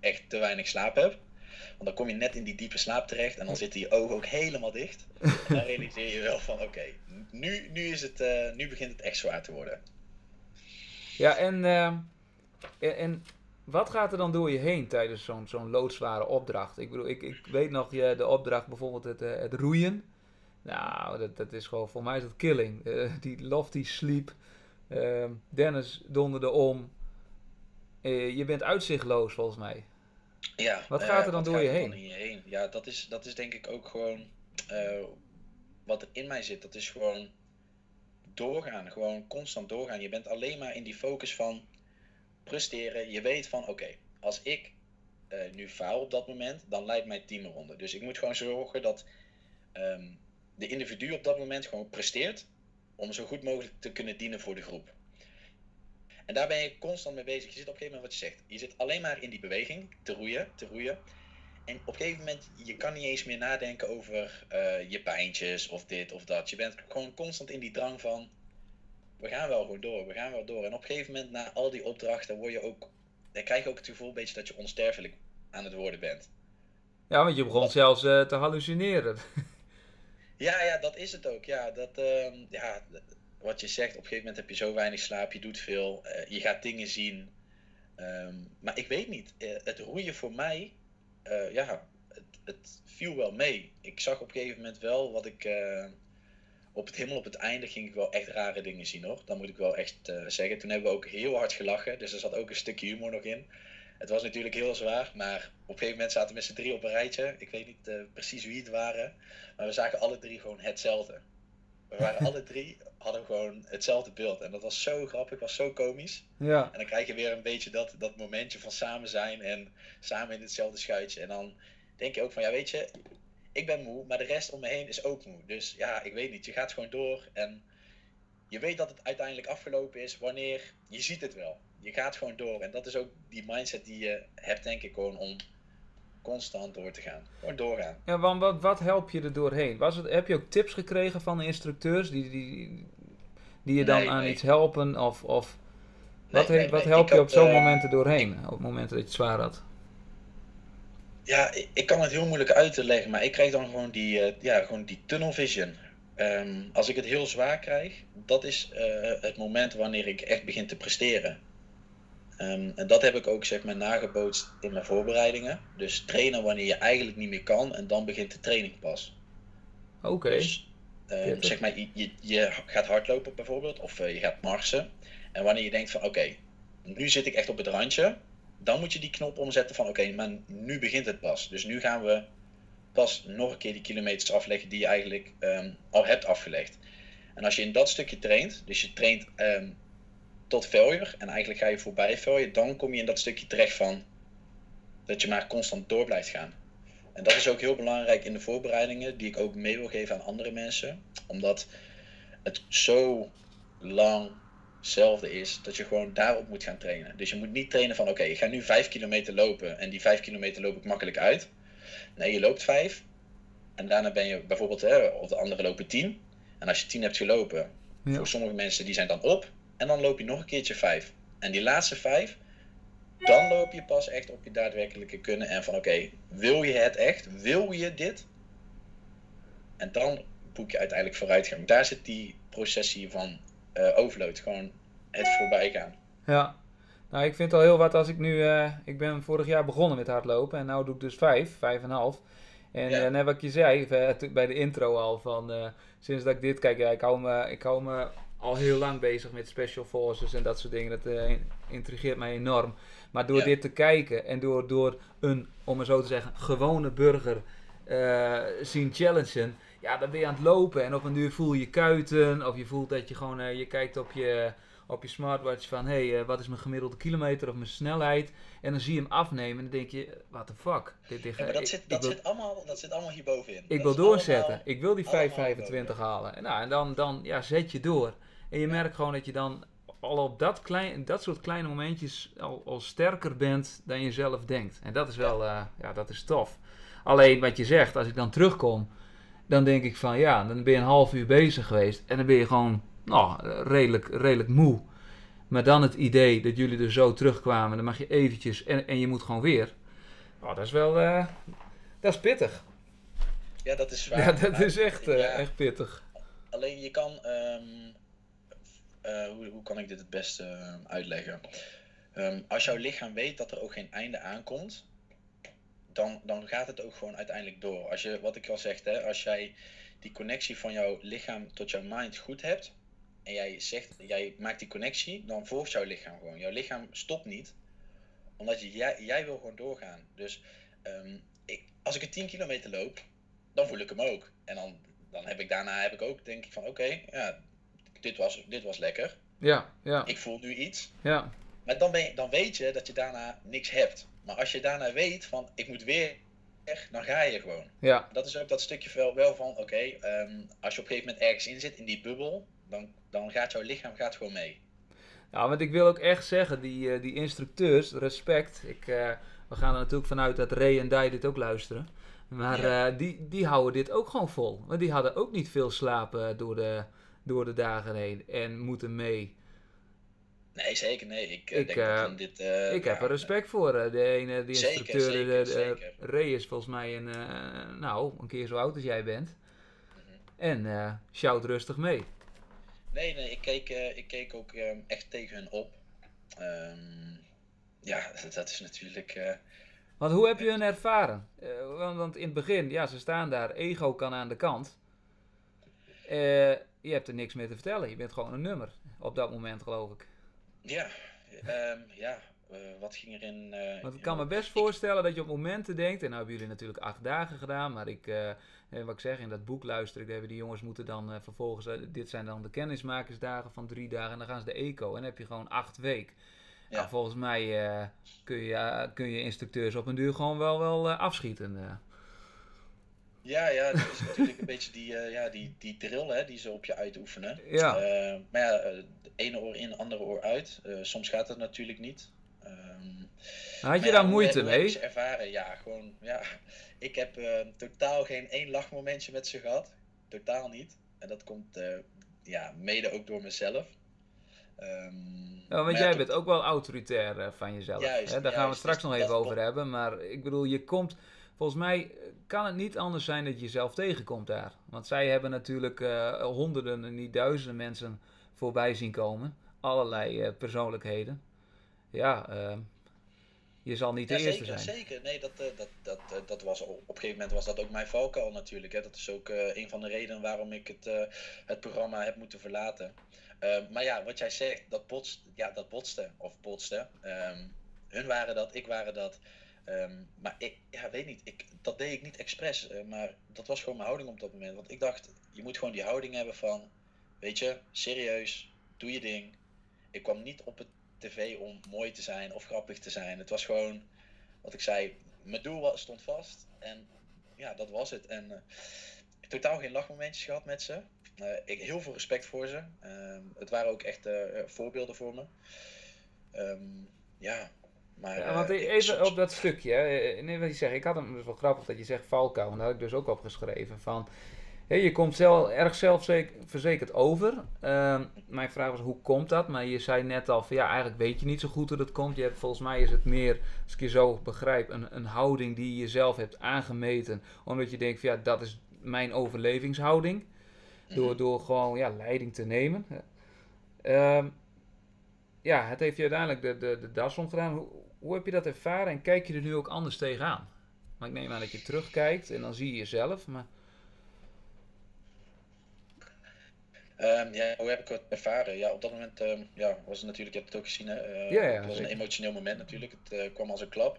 echt te weinig slaap heb. Want dan kom je net in die diepe slaap terecht en dan zitten je ogen ook helemaal dicht. En dan realiseer je wel van oké, nu begint het echt zwaar te worden. Ja, en wat gaat er dan door je heen tijdens zo'n loodzware opdracht? Ik bedoel, ik weet nog de opdracht bijvoorbeeld het roeien. Nou, dat is gewoon, voor mij is dat killing. Die Lofty sliep. Dennis donderde om. Je bent uitzichtloos volgens mij. Ja. Wat gaat er dan door je heen? Ja, dat is denk ik ook gewoon wat er in mij zit. Dat is gewoon doorgaan. Gewoon constant doorgaan. Je bent alleen maar in die focus van presteren. Je weet van oké, als ik nu faal op dat moment, dan leidt mijn team eronder. Dus ik moet gewoon zorgen dat de individu op dat moment gewoon presteert om zo goed mogelijk te kunnen dienen voor de groep. En daar ben je constant mee bezig. Je zit op een gegeven moment, wat je zegt, je zit alleen maar in die beweging, te roeien. En op een gegeven moment, je kan niet eens meer nadenken over je pijntjes of dit of dat. Je bent gewoon constant in die drang van, we gaan wel door. En op een gegeven moment, na al die opdrachten, krijg je ook het gevoel een beetje dat je onsterfelijk aan het worden bent. Ja, want je begon zelfs te hallucineren. Ja, dat is het ook. Ja, wat je zegt, op een gegeven moment heb je zo weinig slaap, je doet veel, je gaat dingen zien. Maar ik weet niet, het roeien voor mij, het viel wel mee. Ik zag op een gegeven moment wel wat ik, helemaal op het einde ging ik wel echt rare dingen zien hoor. Dat moet ik wel echt zeggen. Toen hebben we ook heel hard gelachen, dus er zat ook een stukje humor nog in. Het was natuurlijk heel zwaar, maar op een gegeven moment zaten we met z'n drie op een rijtje. Ik weet niet precies wie het waren, maar we zagen alle drie gewoon hetzelfde. We waren alle drie, hadden gewoon hetzelfde beeld. En dat was zo grappig, was zo komisch. Ja. En dan krijg je weer een beetje dat momentje van samen zijn en samen in hetzelfde schuitje. En dan denk je ook van, ja weet je, ik ben moe, maar de rest om me heen is ook moe. Dus ja, ik weet niet, je gaat gewoon door en je weet dat het uiteindelijk afgelopen is wanneer je ziet het wel. Je gaat gewoon door. En dat is ook die mindset die je hebt, denk ik, gewoon om constant door te gaan. Gewoon doorgaan. Ja, want wat help je er doorheen? Heb je ook tips gekregen van de instructeurs die je dan iets helpen? Wat help je op zo'n momenten doorheen? Op momenten dat je het zwaar had? Ja, ik kan het heel moeilijk uit te leggen, maar ik krijg dan gewoon die tunnel vision. Als ik het heel zwaar krijg, dat is het moment wanneer ik echt begin te presteren. En dat heb ik ook zeg maar nagebootst in mijn voorbereidingen. Dus trainen wanneer je eigenlijk niet meer kan en dan begint de training pas. Oké. Dus zeg maar, je gaat hardlopen bijvoorbeeld of je gaat marsen. En wanneer je denkt van oké, nu zit ik echt op het randje. Dan moet je die knop omzetten van oké, maar nu begint het pas. Dus nu gaan we pas nog een keer die kilometers afleggen die je eigenlijk al hebt afgelegd. En als je in dat stukje traint, dus je traint tot failure en eigenlijk ga je voorbij failure, dan kom je in dat stukje terecht van dat je maar constant door blijft gaan. En dat is ook heel belangrijk in de voorbereidingen die ik ook mee wil geven aan andere mensen. Omdat het zo lang hetzelfde is dat je gewoon daarop moet gaan trainen. Dus je moet niet trainen van oké, ik ga nu 5 kilometer lopen en die 5 kilometer loop ik makkelijk uit. Nee, je loopt 5 en daarna ben je bijvoorbeeld, of de anderen lopen 10. En als je 10 hebt gelopen, voor sommige mensen die zijn dan op. En dan loop je nog een keertje 5. En die laatste 5, dan loop je pas echt op je daadwerkelijke kunnen. En van oké, wil je het echt? Wil je dit? En dan boek je uiteindelijk vooruitgang. Daar zit die processie van overload, gewoon het voorbijgaan. Ja. Nou, ik vind het al heel wat als ik nu... ik ben vorig jaar begonnen met hardlopen en nu doe ik dus 5,5. En net wat ik je zei bij de intro al van... sinds dat ik dit kijk, ja, ik hou me al heel lang bezig met special forces en dat soort dingen. Dat intrigeert mij enorm. Maar door dit te kijken en door een, om het zo te zeggen, gewone burger zien challengen... Ja, dan ben je aan het lopen en op een duur voel je kuiten of je voelt dat je gewoon, je kijkt op je smartwatch van hey, wat is mijn gemiddelde kilometer of mijn snelheid en dan zie je hem afnemen en dan denk je, what the fuck. Dat zit allemaal hierbovenin. Ik wil doorzetten, allemaal, ik wil die 5,25 halen. En dan zet je door en je merkt gewoon dat je dan al op dat soort kleine momentjes al sterker bent dan je zelf denkt. En dat is wel, dat is tof. Alleen wat je zegt, als ik dan terugkom, dan denk ik van ja, dan ben je een half uur bezig geweest en dan ben je gewoon redelijk moe. Maar dan het idee dat jullie er zo terugkwamen, dan mag je eventjes en je moet gewoon weer. Oh, dat is wel, dat is pittig. Ja, dat is zwaar. Ja, dat is echt pittig. Alleen je kan, hoe kan ik dit het beste uitleggen? Als jouw lichaam weet dat er ook geen einde aankomt, dan gaat het ook gewoon uiteindelijk door. Als je, wat ik al zeg, hè, als jij die connectie van jouw lichaam tot jouw mind goed hebt, en jij maakt die connectie, dan volgt jouw lichaam gewoon. Jouw lichaam stopt niet, omdat jij wil gewoon doorgaan. Dus als ik een 10 kilometer loop, dan voel ik hem ook. En dan heb ik ook, denk ik van oké, ja, dit was lekker. Ja. Ik voel nu iets. Ja. Maar dan weet je dat je daarna niks hebt. Maar als je daarna weet van, ik moet weer weg, dan ga je gewoon. Ja. Dat is ook dat stukje wel van, als je op een gegeven moment ergens in zit, in die bubbel, dan gaat jouw lichaam gewoon mee. Nou, want ik wil ook echt zeggen, die instructeurs, respect. We gaan er natuurlijk vanuit dat Ray en Dai dit ook luisteren. Maar ja. Die houden dit ook gewoon vol. Want die hadden ook niet veel slapen door de dagen heen en moeten mee. Nee, zeker nee. Ik heb er respect voor. De ene, die instructeur, zeker. Ray is volgens mij een keer zo oud als jij bent. Mm-hmm. En shout rustig mee. Nee, ik keek ook echt tegen hun op. Dat is natuurlijk... Want hoe heb je hun ervaren? Want in het begin, ja, ze staan daar. Ego kan aan de kant. Je hebt er niks meer te vertellen. Je bent gewoon een nummer. Op dat moment, geloof ik. Ja, wat ging er in... Want ik kan me best voorstellen dat je op momenten denkt... En nou hebben jullie natuurlijk 8 dagen gedaan... Maar wat ik zeg, in dat boek luister ik... Die jongens moeten dan vervolgens... dit zijn dan de kennismakersdagen van 3 dagen... En dan gaan ze de eco en dan heb je gewoon 8 weken. Ja. Nou, volgens mij kun je instructeurs op een duur gewoon wel afschieten. Ja, dat is natuurlijk een beetje die drill hè, die ze op je uitoefenen. Ja. Maar ja, de ene oor in, de andere oor uit. Soms gaat dat natuurlijk niet. Had je daar moeite mee? Ik heb ervaren, ja. Gewoon, ja. Ik heb totaal geen één lachmomentje met ze gehad. Totaal niet. En dat komt mede ook door mezelf. Want jij bent ook wel autoritair van jezelf. Juist, hè? Daar gaan we straks nog even over hebben. Maar ik bedoel, je komt... Volgens mij kan het niet anders zijn dat je jezelf tegenkomt daar. Want zij hebben natuurlijk honderden en niet duizenden mensen voorbij zien komen. Allerlei persoonlijkheden. Ja, je zal niet de eerste zijn. Zeker, nee, dat was op een gegeven moment was dat ook mijn valkuil natuurlijk. Hè. Dat is ook een van de redenen waarom ik het programma heb moeten verlaten. Maar ja, wat jij zegt, dat botste. Hun waren dat, ik waren dat. Maar ik weet niet, dat deed ik niet expres, maar dat was gewoon mijn houding op dat moment. Want ik dacht, je moet gewoon die houding hebben van, weet je, serieus, doe je ding. Ik kwam niet op het tv om mooi te zijn of grappig te zijn. Het was gewoon, wat ik zei, mijn doel stond vast en ja, dat was het. En totaal geen lachmomentjes gehad met ze. Heel veel respect voor ze. Het waren ook echt voorbeelden voor me. Maar, want even op dat stukje, wat je zegt, ik had hem, dat is wel grappig dat je zegt valkuil, want dat had ik dus ook opgeschreven van, je komt erg zelfverzekerd over. Mijn vraag was, hoe komt dat? Maar je zei net al van, ja, eigenlijk weet je niet zo goed hoe dat komt. Je hebt, volgens mij is het meer, als ik je zo begrijp, een houding die je jezelf hebt aangemeten, omdat je denkt van, ja, dat is mijn overlevingshouding, door gewoon, ja, leiding te nemen. Ja, het heeft je uiteindelijk de das omgedaan. Hoe heb je dat ervaren en kijk je er nu ook anders tegenaan? Maar ik neem aan dat je terugkijkt en dan zie je jezelf. Maar... hoe heb ik het ervaren? Ja, op dat moment was het natuurlijk, je hebt het ook gezien, hè? Het was een emotioneel moment natuurlijk. Het kwam als een klap.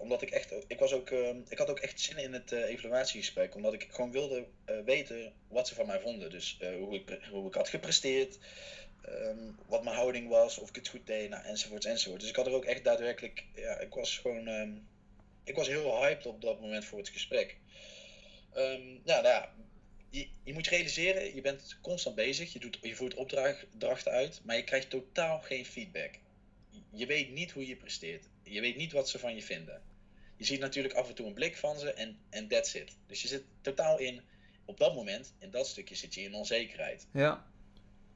Omdat ik echt, ik had ook echt zin in het evaluatiegesprek, omdat ik gewoon wilde weten wat ze van mij vonden. Dus hoe ik had gepresteerd, wat mijn houding was, of ik het goed deed, nou, enzovoort. Dus ik had er ook echt daadwerkelijk, ja, ik was gewoon, ik was heel hyped op dat moment voor het gesprek. Je moet realiseren, je bent constant bezig, je voert opdrachten uit, maar je krijgt totaal geen feedback. Je weet niet hoe je presteert. Je weet niet wat ze van je vinden. Je ziet natuurlijk af en toe een blik van ze en that's it. Dus je zit totaal op dat moment, in dat stukje zit je in onzekerheid. Ja.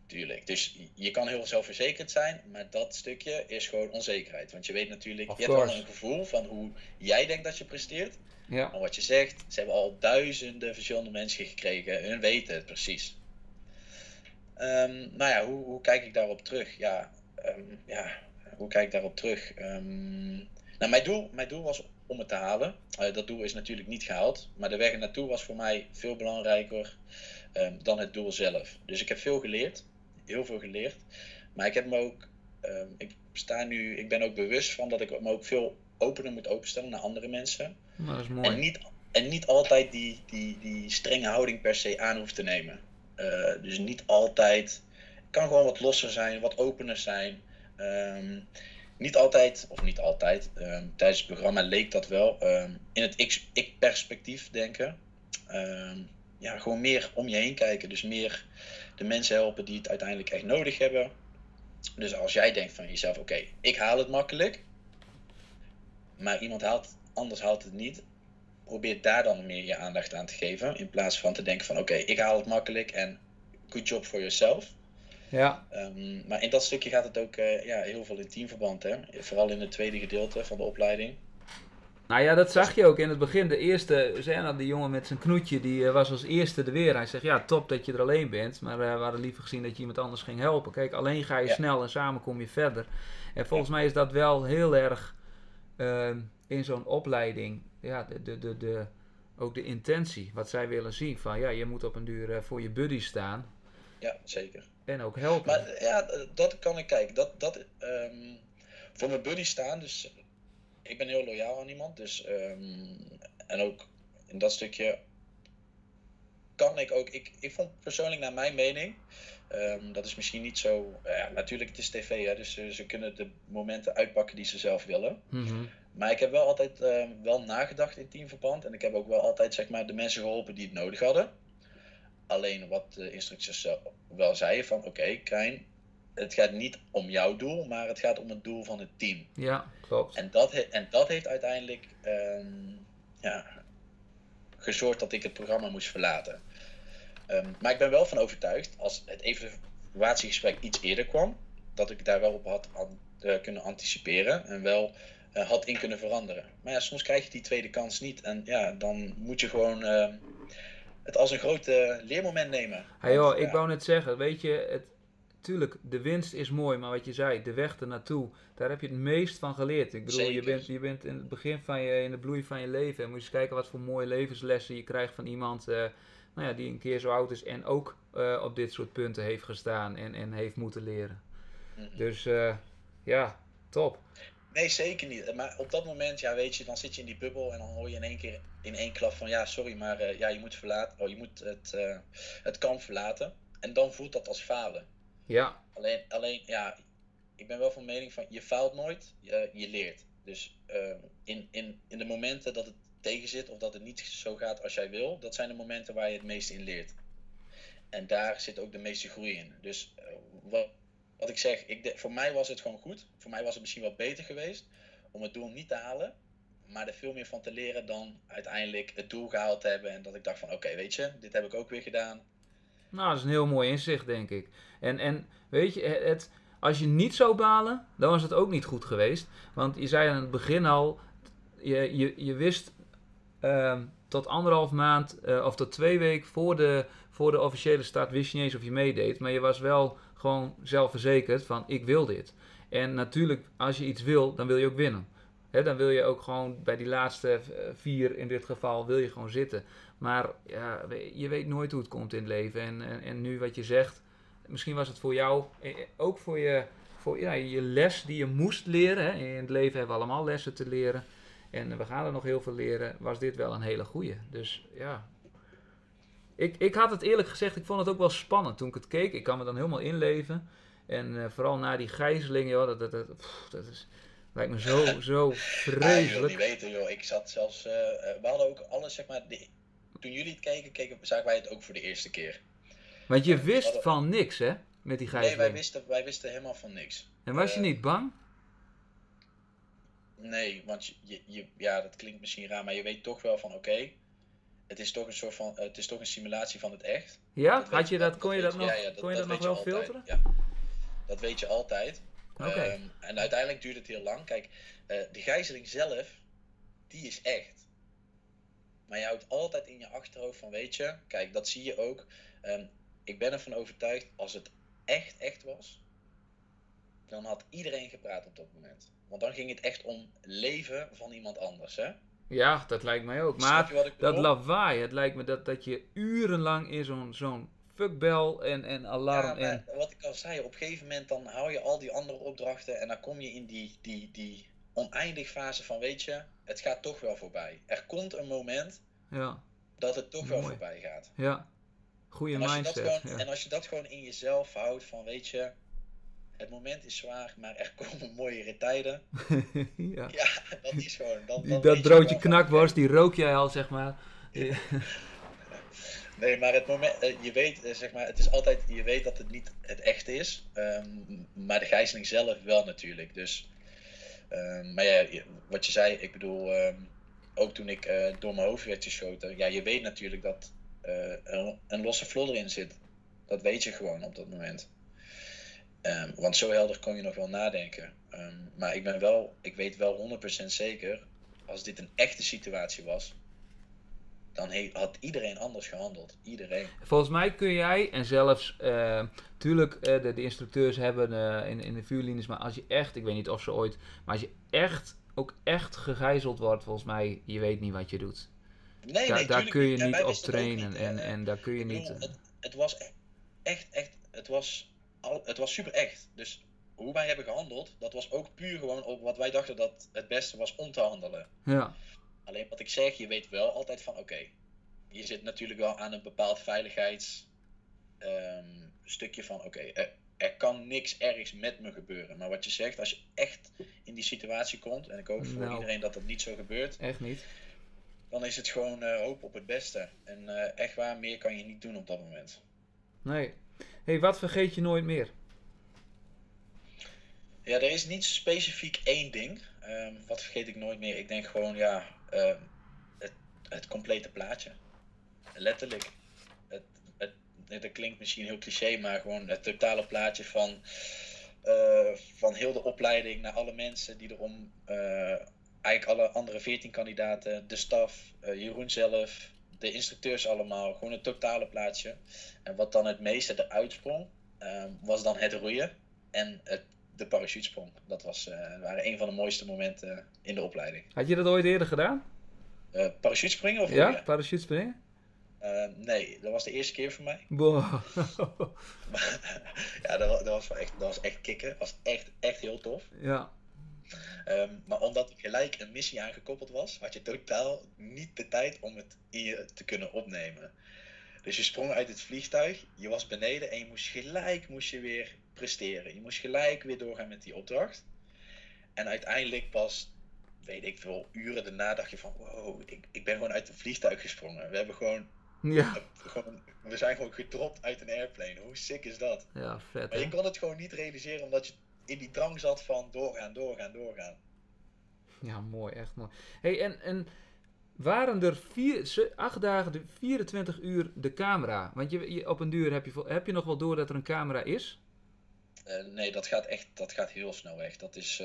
Tuurlijk. Dus je kan heel zelfverzekerd zijn, maar dat stukje is gewoon onzekerheid. Want je weet natuurlijk, je hebt al een gevoel van hoe jij denkt dat je presteert. Ja. Maar wat je zegt, ze hebben al duizenden verschillende mensen gekregen. Hun weten het precies. Hoe kijk ik daarop terug? Hoe kijk ik daarop terug? Mijn doel was om het te halen. Dat doel is natuurlijk niet gehaald. Maar de weg ernaartoe was voor mij veel belangrijker dan het doel zelf. Dus ik heb veel geleerd. Heel veel geleerd. Maar ik heb me ook... Ik ben ook bewust van dat ik me ook veel opener moet openstellen naar andere mensen. Nou, dat is mooi. En niet altijd die strenge houding per se aan hoeft te nemen. Dus niet altijd... Ik kan gewoon wat losser zijn, wat opener zijn... tijdens het programma leek dat wel, in het ik-perspectief denken. Gewoon meer om je heen kijken, dus meer de mensen helpen die het uiteindelijk echt nodig hebben. Dus als jij denkt van jezelf, oké, ik haal het makkelijk, maar anders haalt het niet, probeer daar dan meer je aandacht aan te geven, in plaats van te denken van oké, ik haal het makkelijk en good job for yourself. Ja. Maar in dat stukje gaat het ook heel veel in teamverband, hè? Vooral in het tweede gedeelte van de opleiding. Nou ja, dat zag je ook in het begin. De eerste, die jongen met zijn knoetje, die was als eerste er weer. Hij zegt, ja, top dat je er alleen bent, maar we hadden liever gezien dat je iemand anders ging helpen. Kijk, alleen ga je snel en samen kom je verder. En volgens mij is dat wel heel erg in zo'n opleiding, ook de intentie, wat zij willen zien. Van ja, je moet op een duur voor je buddy staan. Ja, zeker. En ook helpen. Maar ja, dat kan ik kijken. Voor mijn buddy staan, dus ik ben heel loyaal aan iemand. Dus, en ook in dat stukje kan ik ook... Ik vond persoonlijk naar mijn mening, dat is misschien niet zo... natuurlijk, het is tv, hè, dus ze kunnen de momenten uitpakken die ze zelf willen. Mm-hmm. Maar ik heb wel altijd wel nagedacht in teamverband. En ik heb ook wel altijd de mensen geholpen die het nodig hadden. Alleen wat de instructeurs wel zeiden van oké, Krijn, het gaat niet om jouw doel, maar het gaat om het doel van het team. Ja, klopt. En dat heeft uiteindelijk gezorgd dat ik het programma moest verlaten. Maar ik ben wel van overtuigd, als het evaluatiegesprek iets eerder kwam, dat ik daar wel op had kunnen anticiperen en wel had in kunnen veranderen. Maar ja, soms krijg je die tweede kans niet en ja, dan moet je gewoon... het als een groot leermoment nemen. Ik wou net zeggen, weet je, tuurlijk, de winst is mooi, maar wat je zei, de weg ernaartoe, daar heb je het meest van geleerd. Ik bedoel, je bent in het begin van in de bloei van je leven, en moet je eens kijken wat voor mooie levenslessen je krijgt van iemand die een keer zo oud is en ook op dit soort punten heeft gestaan en heeft moeten leren. Mm-hmm. Dus top. Nee, zeker niet. Maar op dat moment, dan zit je in die bubbel en dan hoor je in één klap van, ja, sorry, maar je moet verlaten. Oh, je moet het kamp verlaten. En dan voelt dat als falen. Ja. Alleen, ik ben wel van mening van, je faalt nooit, je leert. Dus in de momenten dat het tegen zit of dat het niet zo gaat als jij wil, dat zijn de momenten waar je het meest in leert. En daar zit ook de meeste groei in. Dus wat ik zeg, voor mij was het gewoon goed. Voor mij was het misschien wel beter geweest om het doel niet te halen, maar er veel meer van te leren dan uiteindelijk het doel gehaald te hebben. En dat ik dacht van, oké, weet je, dit heb ik ook weer gedaan. Nou, dat is een heel mooi inzicht, denk ik. En weet je, als je niet zou balen, dan was het ook niet goed geweest. Want je zei aan het begin al, je wist tot 1,5 maand of tot 2 weken voor de officiële start wist je niet eens of je meedeed. Maar je was wel gewoon zelfverzekerd van, ik wil dit. En natuurlijk, als je iets wil, dan wil je ook winnen. He, dan wil je ook gewoon bij die laatste 4 in dit geval, wil je gewoon zitten. Maar ja, je weet nooit hoe het komt in het leven. En nu wat je zegt, misschien was het voor jou, ook voor je les die je moest leren. He. In het leven hebben we allemaal lessen te leren. En we gaan er nog heel veel leren. Was dit wel een hele goeie. Dus ja. Ik had het eerlijk gezegd, ik vond het ook wel spannend toen ik het keek. Ik kan me dan helemaal inleven. En vooral na die gijzeling, joh, dat lijkt me zo vreselijk. Ja, je wilt niet weten, joh. Ik zat zelfs, we hadden ook alles, zeg maar, toen jullie het keken, zagen wij het ook voor de eerste keer. Want je wist van niks, hè? Met die gijzeling. Nee, wij wisten helemaal van niks. En was je niet bang? Nee, want ja, dat klinkt misschien raar, maar je weet toch wel van oké. Het is toch een soort van, het is toch een simulatie van het echt. Ja, had je dat, kon je dat nog wel filteren? Ja, dat weet je altijd. Okay. En uiteindelijk duurt het heel lang. Kijk, de gijzeling zelf, die is echt. Maar je houdt altijd in je achterhoofd van, weet je, kijk, dat zie je ook. Ik ben ervan overtuigd, als het echt was, dan had iedereen gepraat op dat moment. Want dan ging het echt om leven van iemand anders, hè? Ja, dat lijkt mij ook. Maar dat lawaai, het lijkt me dat je urenlang in zo'n fuckbel en alarm... Ja, wat ik al zei, op een gegeven moment dan hou je al die andere opdrachten en dan kom je in die oneindig fase van, weet je, het gaat toch wel voorbij. Er komt een moment dat het toch wel voorbij gaat. Ja, goede mindset. En als je dat gewoon in jezelf houdt van, weet je, het moment is zwaar, maar er komen mooiere tijden. Ja, dat is gewoon. Dat broodje knakworst, die rook jij al, zeg maar. Nee, maar het moment, je weet, zeg maar, het is altijd, je weet dat het niet het echt is. Maar de gijzeling zelf wel natuurlijk. Dus, maar ja, wat je zei, ik bedoel, ook toen ik door mijn hoofd werd geschoten. Ja, je weet natuurlijk dat een losse vlodder in zit. Dat weet je gewoon op dat moment. Want zo helder kon je nog wel nadenken. Maar ik weet wel 100% zeker, als dit een echte situatie was, dan had iedereen anders gehandeld. Iedereen. Volgens mij kun jij, en zelfs, tuurlijk, de instructeurs hebben in de vuurlinies, maar als je echt, ik weet niet of ze ooit, maar als je echt gegijzeld wordt, volgens mij, je weet niet wat je doet. Nee, daar kun je niet op trainen. En daar kun je niet... Het was echt, het was super echt. Dus hoe wij hebben gehandeld, dat was ook puur gewoon op wat wij dachten dat het beste was om te handelen. Ja. Alleen wat ik zeg, je weet wel altijd van oké, je zit natuurlijk wel aan een bepaald veiligheidsstukje van oké, er kan niks ergs met me gebeuren. Maar wat je zegt, als je echt in die situatie komt, en ik hoop voor iedereen dat dat niet zo gebeurt. Echt niet. Dan is het gewoon hoop op het beste. En echt waar, meer kan je niet doen op dat moment. Nee. Hey, wat vergeet je nooit meer? Ja, er is niet specifiek één ding. Wat vergeet ik nooit meer? Ik denk gewoon, het complete plaatje. Letterlijk. Dat klinkt misschien heel cliché, maar gewoon het totale plaatje van heel de opleiding naar alle mensen die erom... eigenlijk alle andere 14 kandidaten, de staf, Jeroen zelf... De instructeurs allemaal, gewoon het totale plaatje. En wat dan het meeste eruit sprong, was dan het roeien en de parachutesprong. Dat waren een van de mooiste momenten in de opleiding. Had je dat ooit eerder gedaan? Parachutespringen of roeien? Ja, parachutespringen. Nee, dat was de eerste keer voor mij. Wow. Ja, dat was echt kicken. Dat was echt heel tof. Ja. Maar omdat er gelijk een missie aangekoppeld was, had je totaal niet de tijd om het in je te kunnen opnemen. Dus je sprong uit het vliegtuig, je was beneden en je moest gelijk weer presteren. Je moest gelijk weer doorgaan met die opdracht. En uiteindelijk pas, weet ik veel, uren daarna dacht je van, wow, ik ben gewoon uit het vliegtuig gesprongen. We hebben gewoon... Ja. We zijn gewoon gedropt uit een airplane. Hoe sick is dat? Ja, vet. Maar je kon het gewoon niet realiseren omdat je in die drang zat van doorgaan. Ja, mooi, echt mooi. Hey, en waren er 8 dagen, 24 uur de camera? Want je op een duur heb je nog wel door dat er een camera is? Nee, dat gaat heel snel weg. Dat is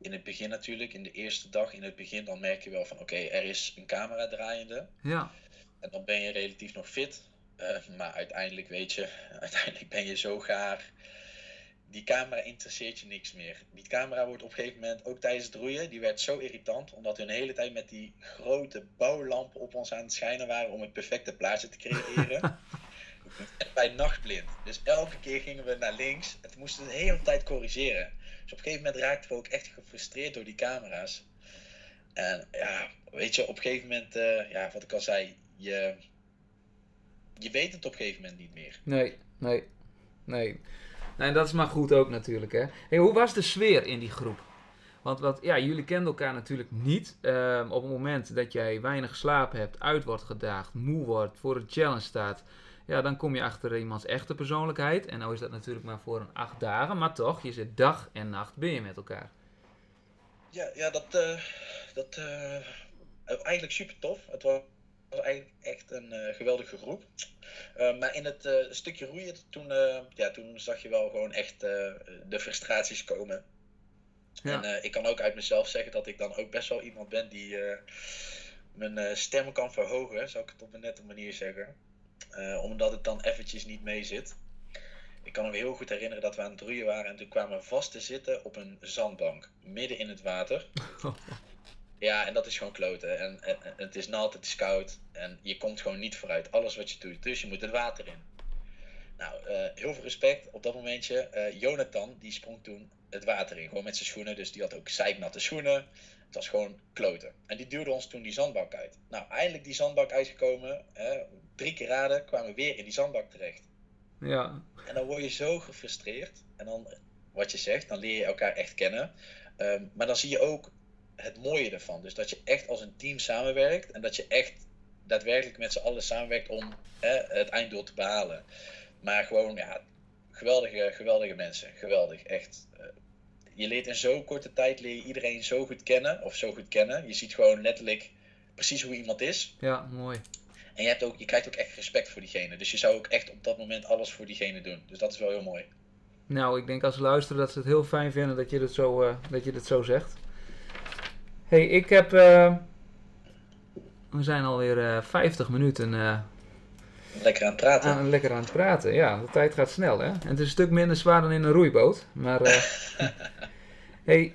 in het begin natuurlijk, in de eerste dag, in het begin dan merk je wel van oké, er is een camera draaiende. Ja. En dan ben je relatief nog fit. Maar uiteindelijk ben je zo gaar. Die camera interesseert je niks meer. Die camera wordt op een gegeven moment, ook tijdens het roeien, die werd zo irritant, omdat we een hele tijd met die grote bouwlampen op ons aan het schijnen waren om het perfecte plaatje te creëren. En bij nachtblind. Dus elke keer gingen we naar links. Het moesten we de hele tijd corrigeren. Dus op een gegeven moment raakten we ook echt gefrustreerd door die camera's. En ja, weet je, op een gegeven moment, ja, wat ik al zei, je weet het op een gegeven moment niet meer. Nee. Nou, en dat is maar goed ook natuurlijk, hè. Hey, hoe was de sfeer in die groep? Want ja, jullie kenden elkaar natuurlijk niet. Op het moment dat jij weinig geslapen hebt, uit wordt gedaagd, moe wordt, voor een challenge staat. Ja, dan kom je achter iemands echte persoonlijkheid. En nou is dat natuurlijk maar voor een 8 dagen. Maar toch, je zit dag en nacht ben je met elkaar. Ja, dat eigenlijk super tof. Het was eigenlijk echt een geweldige groep. Maar in het stukje roeien, toen zag je wel gewoon echt de frustraties komen. Ja. En ik kan ook uit mezelf zeggen dat ik dan ook best wel iemand ben die mijn stem kan verhogen, zou ik het op een nette manier zeggen. Omdat het dan eventjes niet mee zit. Ik kan me heel goed herinneren dat we aan het roeien waren en toen kwamen we vast te zitten op een zandbank, midden in het water. Ja, en dat is gewoon kloten. En het is nat, het is koud en je komt gewoon niet vooruit. Alles wat je doet, dus je moet het water in. Nou, heel veel respect op dat momentje. Jonathan, die sprong toen het water in, gewoon met zijn schoenen. Dus die had ook zeiknatte schoenen. Het was gewoon kloten. En die duwde ons toen die zandbak uit. Nou, eindelijk die zandbak uitgekomen. 3 keer raden, kwamen we weer in die zandbak terecht. Ja. En dan word je zo gefrustreerd. En dan, wat je zegt, dan leer je elkaar echt kennen. Maar dan zie je ook het mooie ervan. Dus dat je echt als een team samenwerkt. En dat je echt daadwerkelijk met z'n allen samenwerkt om het einddoel te behalen. Maar gewoon, ja, geweldige mensen. Geweldig, echt. Je leert in zo'n korte tijd iedereen zo goed kennen. Je ziet gewoon letterlijk precies hoe iemand is. Ja, mooi. En je krijgt ook echt respect voor diegene. Dus je zou ook echt op dat moment alles voor diegene doen. Dus dat is wel heel mooi. Nou, ik denk als luisteren dat ze het heel fijn vinden dat je dit zo zegt. Hey, ik heb... We zijn alweer 50 minuten... Lekker aan het praten. Ja. De tijd gaat snel, hè. En het is een stuk minder zwaar dan in een roeiboot. Maar, hey,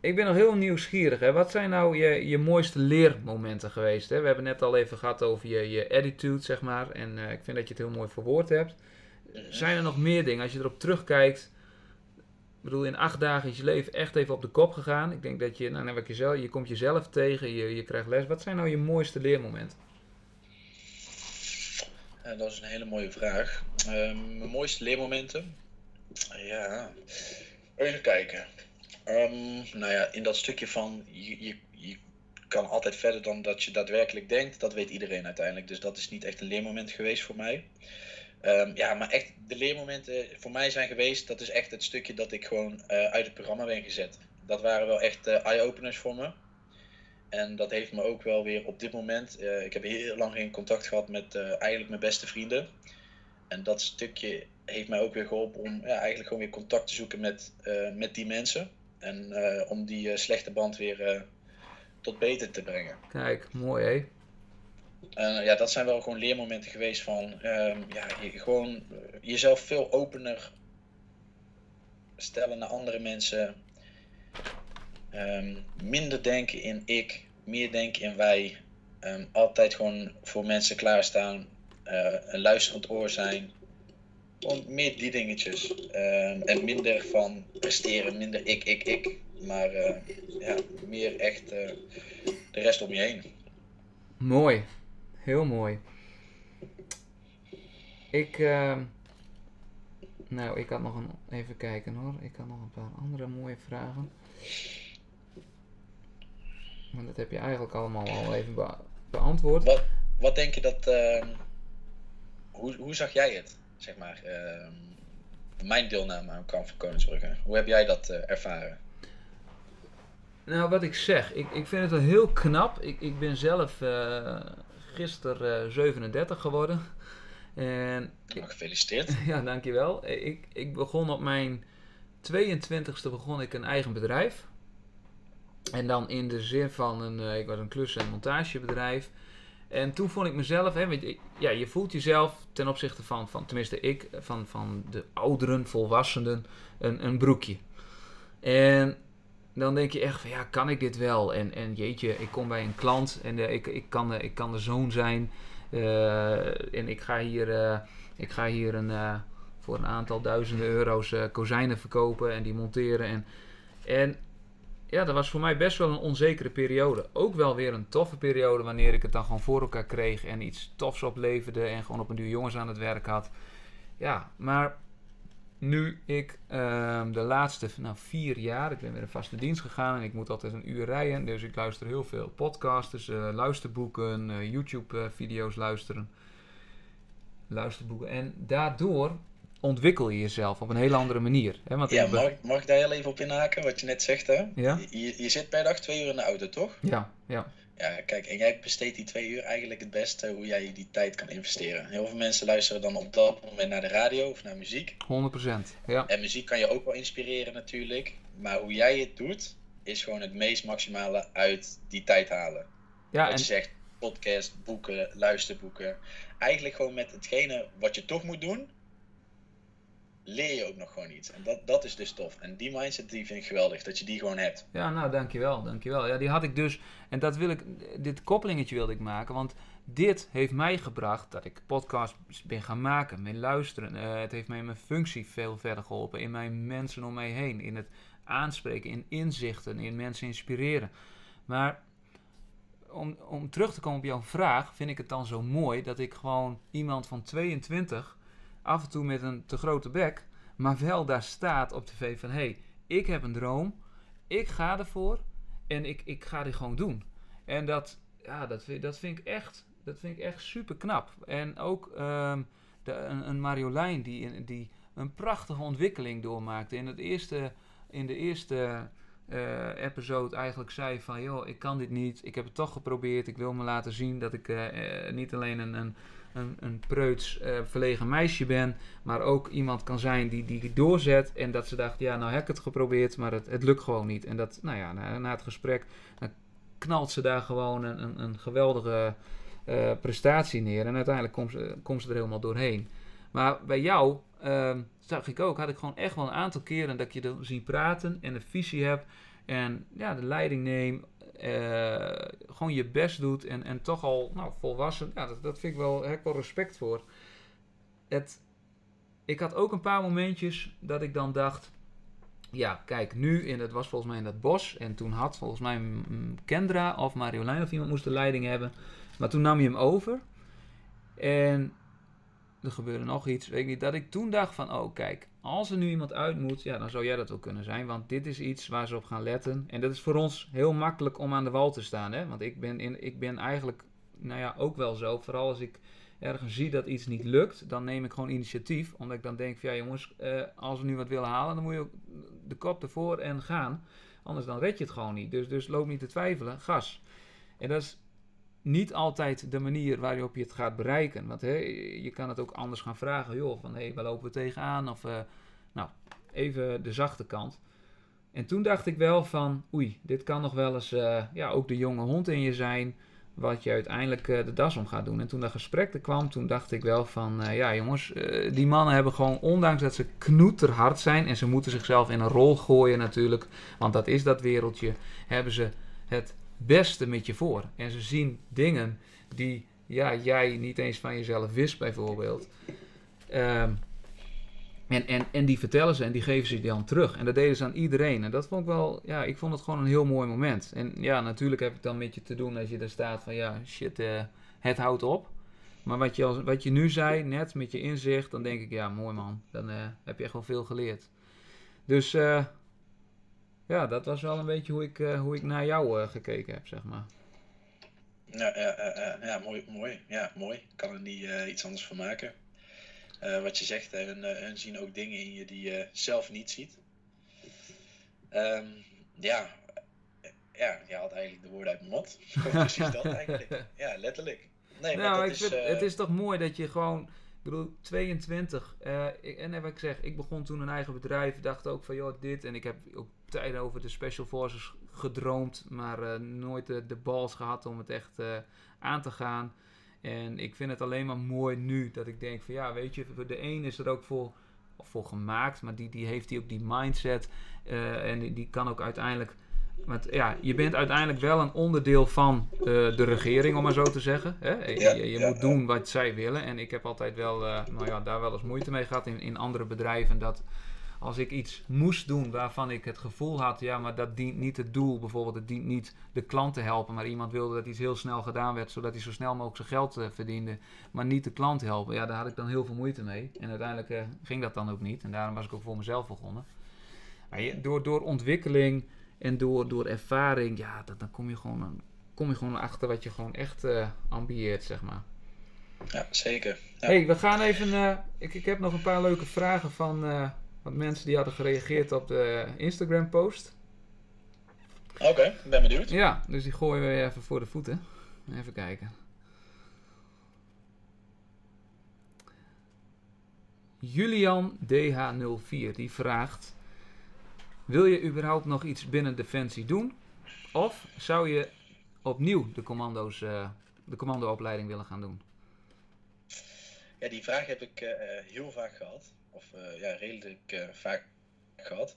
ik ben nog heel nieuwsgierig, hè. Wat zijn nou je mooiste leermomenten geweest, hè? We hebben net al even gehad over je attitude, zeg maar. En ik vind dat je het heel mooi verwoord hebt. Zijn er nog meer dingen? Als je erop terugkijkt... Ik bedoel, in 8 dagen is je leven echt even op de kop gegaan. Ik denk dat je... Nou, je komt jezelf tegen, je krijgt les. Wat zijn nou je mooiste leermomenten? Dat is een hele mooie vraag. Mijn mooiste leermomenten? Ja, even kijken. Nou ja, in dat stukje van je kan altijd verder dan dat je daadwerkelijk denkt, dat weet iedereen uiteindelijk. Dus dat is niet echt een leermoment geweest voor mij. Ja, maar echt de leermomenten voor mij zijn geweest, dat is echt het stukje dat ik gewoon uit het programma ben gezet. Dat waren wel echt eye-openers voor me. En dat heeft me ook wel weer op dit moment... ik heb heel lang geen contact gehad met eigenlijk mijn beste vrienden. En dat stukje heeft mij ook weer geholpen om eigenlijk gewoon weer contact te zoeken met die mensen. En om die slechte band weer tot beter te brengen. Kijk, mooi hè? Ja, dat zijn wel gewoon leermomenten geweest van... gewoon jezelf veel opener stellen naar andere mensen... minder denken in ik, meer denken in wij. Altijd gewoon voor mensen klaarstaan. Een luisterend oor zijn. Gewoon meer die dingetjes. En minder van presteren, minder ik. Maar ja, meer echt de rest om je heen. Mooi. Heel mooi. Ik had nog even kijken hoor. Ik had nog een paar andere mooie vragen. Maar dat heb je eigenlijk allemaal al even beantwoord. Wat denk je dat... Hoe zag jij het, zeg maar, mijn deelname aan Kamp van Koningsbrugge? Hoe heb jij dat ervaren? Nou, wat ik zeg, ik vind het wel heel knap. Ik ben zelf gisteren 37 geworden. En gefeliciteerd. Ja, dankjewel. Ik begon op mijn 22e een eigen bedrijf. En dan in de zin van ik was een klus- en montagebedrijf. En toen vond ik mezelf, hè, je voelt jezelf ten opzichte van de ouderen, volwassenen, een broekje. En dan denk je echt van, ja, kan ik dit wel? En jeetje, ik kom bij een klant en ik kan de zoon zijn. En ik ga hier voor een aantal duizenden euro's kozijnen verkopen en die monteren. En ja, dat was voor mij best wel een onzekere periode. Ook wel weer een toffe periode wanneer ik het dan gewoon voor elkaar kreeg en iets tofs opleverde en gewoon op een duur jongens aan het werk had. Ja, maar nu ik de laatste 4 jaar, ik ben weer een vaste dienst gegaan en ik moet altijd een uur rijden. Dus ik luister heel veel podcasters, luisterboeken, YouTube-video's luisteren. Luisterboeken. En daardoor ontwikkel je jezelf op een hele andere manier. Hè? Want ja, mag ik daar heel even op inhaken, wat je net zegt, hè? Ja? Je zit per dag 2 uur in de auto, toch? Ja, ja. Ja, kijk, en jij besteedt die 2 uur eigenlijk het beste hoe jij die tijd kan investeren. Heel veel mensen luisteren dan op dat moment naar de radio of naar muziek. 100%, ja. En muziek kan je ook wel inspireren natuurlijk. Maar hoe jij het doet, is gewoon het meest maximale uit die tijd halen. Ja, wat je zegt, podcast, boeken, luisterboeken. Eigenlijk gewoon met hetgene wat je toch moet doen, leer je ook nog gewoon iets. En dat is dus tof. En die mindset die vind ik geweldig, dat je die gewoon hebt. Ja, nou, dankjewel. Ja, die had ik dus. En dat wil ik, dit koppelingetje wilde ik maken, want dit heeft mij gebracht dat ik podcasts ben gaan maken, ben luisteren. Het heeft mij in mijn functie veel verder geholpen, in mijn mensen om mij heen, in het aanspreken, in inzichten, in mensen inspireren. Maar om terug te komen op jouw vraag, vind ik het dan zo mooi dat ik gewoon iemand van 22... af en toe met een te grote bek, maar wel daar staat op tv van, hey, ik heb een droom, ik ga ervoor en ik ga dit gewoon doen. En dat vind ik echt super knap. En ook een Marjolein die een prachtige ontwikkeling doormaakte. In de eerste episode eigenlijk zei van, joh, ik kan dit niet, ik heb het toch geprobeerd, ik wil me laten zien dat ik niet alleen een preuts, verlegen meisje ben, maar ook iemand kan zijn die doorzet. En dat ze dacht, ja, nou heb ik het geprobeerd, maar het lukt gewoon niet. En dat, nou ja, na het gesprek, dan knalt ze daar gewoon een geweldige prestatie neer. En uiteindelijk komt ze er helemaal doorheen. Maar bij jou, zag ik ook, had ik gewoon echt wel een aantal keren dat ik je dan zie praten en een visie heb en ja, de leiding neem. Gewoon je best doet en toch al volwassen. Ja, dat vind ik wel, heb ik wel respect voor. Ik had ook een paar momentjes dat ik dan dacht, ja, kijk, nu, en dat was volgens mij in dat bos, en toen had volgens mij Kendra of Marjolein of iemand moest de leiding hebben, maar toen nam je hem over en er gebeurde nog iets, weet ik niet, dat ik toen dacht van, oh kijk, als er nu iemand uit moet, ja, dan zou jij dat wel kunnen zijn, want dit is iets waar ze op gaan letten. En dat is voor ons heel makkelijk om aan de wal te staan, hè? Want ik ben eigenlijk, nou ja, ook wel zo, vooral als ik ergens zie dat iets niet lukt, dan neem ik gewoon initiatief, omdat ik dan denk van, ja jongens, als we nu wat willen halen, dan moet je ook de kop ervoor en gaan, anders dan red je het gewoon niet. Dus loop niet te twijfelen, gas. En dat is niet altijd de manier waarop je het gaat bereiken. Want je kan het ook anders gaan vragen. Joh, van hé, waar lopen we tegenaan? Of even de zachte kant. En toen dacht ik wel van, oei, dit kan nog wel eens ook de jonge hond in je zijn, wat je uiteindelijk de das om gaat doen. En toen dat gesprek er kwam, toen dacht ik wel van, jongens, die mannen hebben gewoon, ondanks dat ze knoeterhard zijn, en ze moeten zichzelf in een rol gooien natuurlijk, want dat is dat wereldje, hebben ze het beste met je voor. En ze zien dingen die jij niet eens van jezelf wist bijvoorbeeld. En die vertellen ze en die geven ze je dan terug. En dat deden ze aan iedereen. En dat vond ik wel, ik vond het gewoon een heel mooi moment. En ja, natuurlijk heb ik dan met je te doen als je daar staat van het houdt op. Maar wat je nu zei, net met je inzicht, dan denk ik, ja, mooi man. Dan heb je echt wel veel geleerd. Dus dat was wel een beetje hoe ik naar jou gekeken heb, zeg maar. Ja, mooi. Ja, mooi. Ik kan er niet iets anders van maken. Wat je zegt, hun zien ook dingen in je die je zelf niet ziet. Ja, je haalt eigenlijk de woorden uit mijn mond. Precies dat eigenlijk. Ja, letterlijk. Nee, nou, maar het is toch mooi dat je gewoon... Ik bedoel, 22. En wat ik zeg, ik begon toen een eigen bedrijf. Dacht ook van, joh, dit. En ik heb ook tijden over de Special Forces gedroomd. Maar nooit de balls gehad om het echt aan te gaan. En ik vind het alleen maar mooi nu. Dat ik denk van, ja, weet je. De een is er ook voor gemaakt. Maar die heeft die ook die mindset. En die kan ook uiteindelijk... Want ja, je bent uiteindelijk wel een onderdeel van de regering, om maar zo te zeggen. Hè? Je moet doen wat zij willen. En ik heb altijd wel daar wel eens moeite mee gehad in andere bedrijven. Dat Als ik iets moest doen waarvan ik het gevoel had, ja, maar dat dient niet het doel. Bijvoorbeeld, het dient niet de klant te helpen. Maar iemand wilde dat iets heel snel gedaan werd, zodat hij zo snel mogelijk zijn geld verdiende. Maar niet de klant helpen. Ja, daar had ik dan heel veel moeite mee. En uiteindelijk ging dat dan ook niet. En daarom was ik ook voor mezelf begonnen. Maar door ontwikkeling en door ervaring, ja, dan kom je gewoon achter wat je gewoon echt ambieert, zeg maar. Ja, zeker. Ja. Hey, we gaan even... ik heb nog een paar leuke vragen van... Want mensen die hadden gereageerd op de Instagram post. Oké, ik ben benieuwd. Ja, dus die gooien we even voor de voeten. Even kijken. Julian DH04 die vraagt: wil je überhaupt nog iets binnen Defensie doen? Of zou je opnieuw de commandoopleiding willen gaan doen? Ja, die vraag heb ik heel vaak gehad. Of redelijk vaak gehad.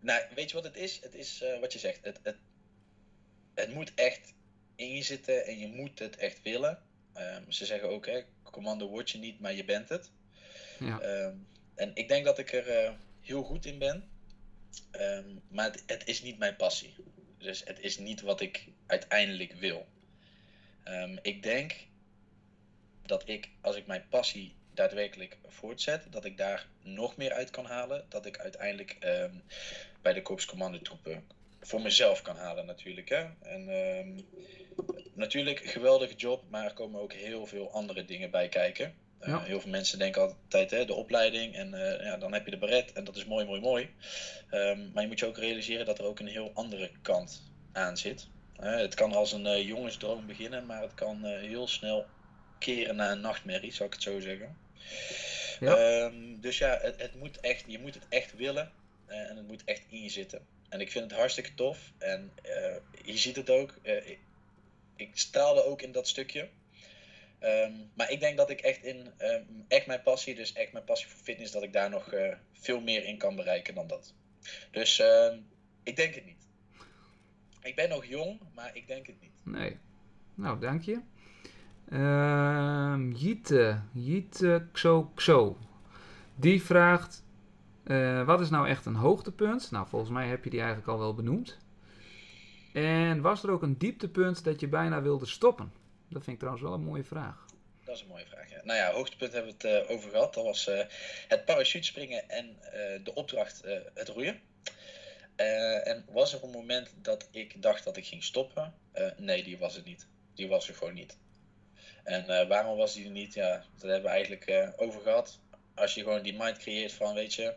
Nou, weet je wat het is? Het is wat je zegt. Het moet echt in je zitten en je moet het echt willen. Ze zeggen ook, hè, commando word je niet, maar je bent het. Ja. En ik denk dat ik er heel goed in ben. Maar het is niet mijn passie. Dus het is niet wat ik uiteindelijk wil. Ik denk dat ik, als ik mijn passie daadwerkelijk voortzet, dat ik daar nog meer uit kan halen, dat ik uiteindelijk bij de korps commandotroepen voor mezelf kan halen natuurlijk. Hè? En natuurlijk, geweldige job, maar er komen ook heel veel andere dingen bij kijken. Ja. Heel veel mensen denken altijd, hè, de opleiding en dan heb je de beret en dat is mooi, mooi, mooi. Maar je moet je ook realiseren dat er ook een heel andere kant aan zit. Het kan als een jongensdroom beginnen, maar het kan heel snel keren naar een nachtmerrie, zou ik het zo zeggen. Ja. Dus ja, het moet echt, je moet het echt willen en het moet echt in je zitten. En ik vind het hartstikke tof en je ziet het ook. Ik straalde ook in dat stukje. Maar ik denk dat ik echt in echt mijn passie, dus echt mijn passie voor fitness, dat ik daar nog veel meer in kan bereiken dan dat. Dus ik denk het niet. Ik ben nog jong, maar ik denk het niet. Nee. Nou, dank je. Jitte Xo die vraagt: wat is nou echt een hoogtepunt? Nou, volgens mij heb je die eigenlijk al wel benoemd. En was er ook een dieptepunt dat je bijna wilde stoppen? Dat vind ik trouwens wel een mooie vraag. Dat is een mooie vraag, ja. Nou ja, hoogtepunt hebben we het over gehad. Dat was het parachutespringen en de opdracht het roeien. En was er een moment dat ik dacht dat ik ging stoppen? Nee, die was het niet. Die was er gewoon niet. En waarom was die er niet? Ja, daar hebben we eigenlijk over gehad. Als je gewoon die mind creëert van, weet je,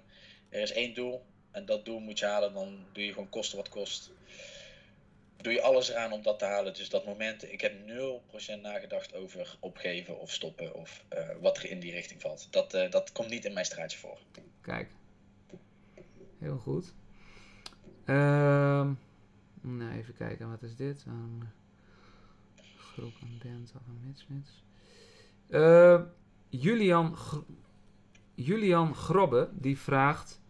er is één doel en dat doel moet je halen, dan doe je gewoon kosten wat kost. Doe je alles eraan om dat te halen. Dus dat moment, ik heb 0% nagedacht over opgeven of stoppen of wat er in die richting valt. Dat komt niet in mijn straatje voor. Kijk, heel goed. Nou, even kijken, wat is dit? Ook een band of een mits. Julian Grobbe die vraagt: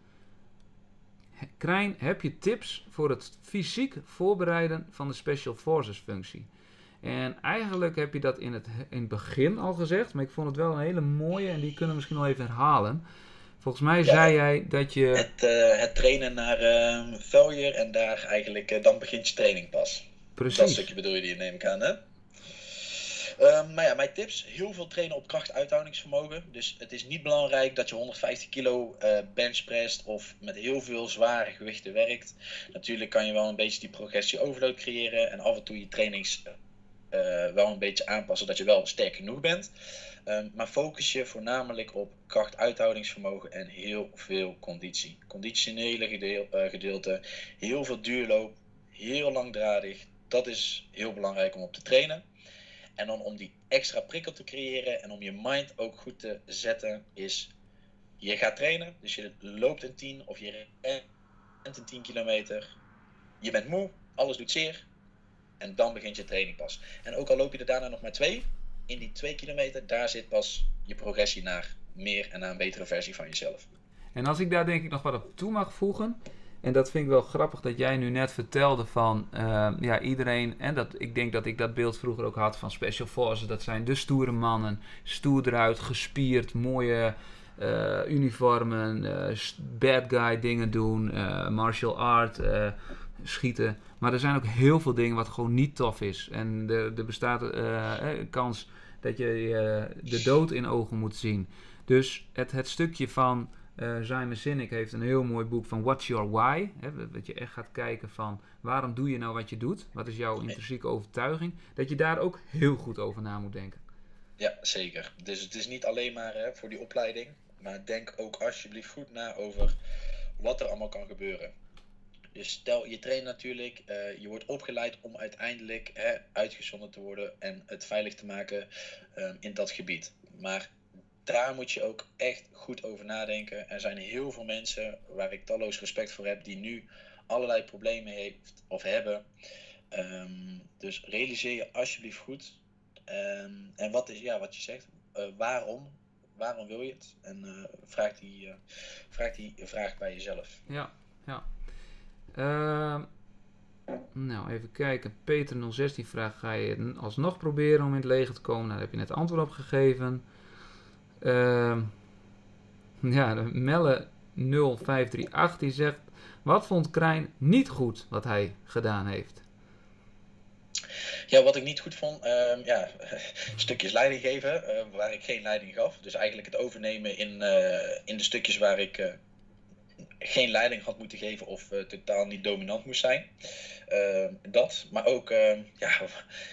Krijn, heb je tips voor het fysiek voorbereiden van de Special Forces functie? En eigenlijk heb je dat in het begin al gezegd, maar ik vond het wel een hele mooie en die kunnen we misschien wel even herhalen. Volgens mij zei jij dat je... Het trainen naar failure en daar eigenlijk dan begint je training pas. Precies. Dat stukje bedoel je, die neem ik aan, hè? Maar ja, mijn tips. Heel veel trainen op kracht-uithoudingsvermogen. Dus het is niet belangrijk dat je 150 kilo benchpresst of met heel veel zware gewichten werkt. Natuurlijk kan je wel een beetje die progressie overload creëren en af en toe je trainings wel een beetje aanpassen dat je wel sterk genoeg bent. Maar focus je voornamelijk op kracht-uithoudingsvermogen en heel veel conditie. Conditionele gedeelte, heel veel duurloop, heel langdradig. Dat is heel belangrijk om op te trainen. En dan om die extra prikkel te creëren en om je mind ook goed te zetten is, je gaat trainen, dus je loopt een 10 of je rent een 10 kilometer. Je bent moe, alles doet zeer en dan begint je training pas. En ook al loop je er daarna nog maar 2, in die 2 kilometer, daar zit pas je progressie naar meer en naar een betere versie van jezelf. En als ik daar denk ik nog wat op toe mag voegen... En dat vind ik wel grappig dat jij nu net vertelde van iedereen. En dat, ik denk dat ik dat beeld vroeger ook had van Special Forces. Dat zijn de stoere mannen. Stoer eruit, gespierd, mooie uniformen, bad guy dingen doen, martial art, schieten. Maar er zijn ook heel veel dingen wat gewoon niet tof is. En er bestaat een kans dat je de dood in ogen moet zien. Dus het stukje van Simon Sinek heeft een heel mooi boek van What's Your Why. Hè, dat je echt gaat kijken van waarom doe je nou wat je doet? Wat is jouw intrinsieke overtuiging? Dat je daar ook heel goed over na moet denken. Ja, zeker. Dus het is niet alleen maar voor die opleiding. Maar denk ook alsjeblieft goed na over wat er allemaal kan gebeuren. Dus stel, je traint natuurlijk, je wordt opgeleid om uiteindelijk uitgezonden te worden en het veilig te maken in dat gebied. Maar daar moet je ook echt goed over nadenken. Er zijn heel veel mensen waar ik talloos respect voor heb die nu allerlei problemen hebben. Dus realiseer je alsjeblieft goed. En wat is, wat je zegt, waarom wil je het? En vraag die vraag bij jezelf. Ja. Nou, even kijken. Peter 016 vraagt, ga je alsnog proberen om in het leger te komen? Daar heb je net antwoord op gegeven. Melle 0538 die zegt, wat vond Krijn niet goed wat hij gedaan heeft? Ja, wat ik niet goed vond, stukjes leiding geven, waar ik geen leiding gaf. Dus eigenlijk het overnemen in de stukjes waar ik geen leiding had moeten geven of totaal niet dominant moest zijn. Maar ook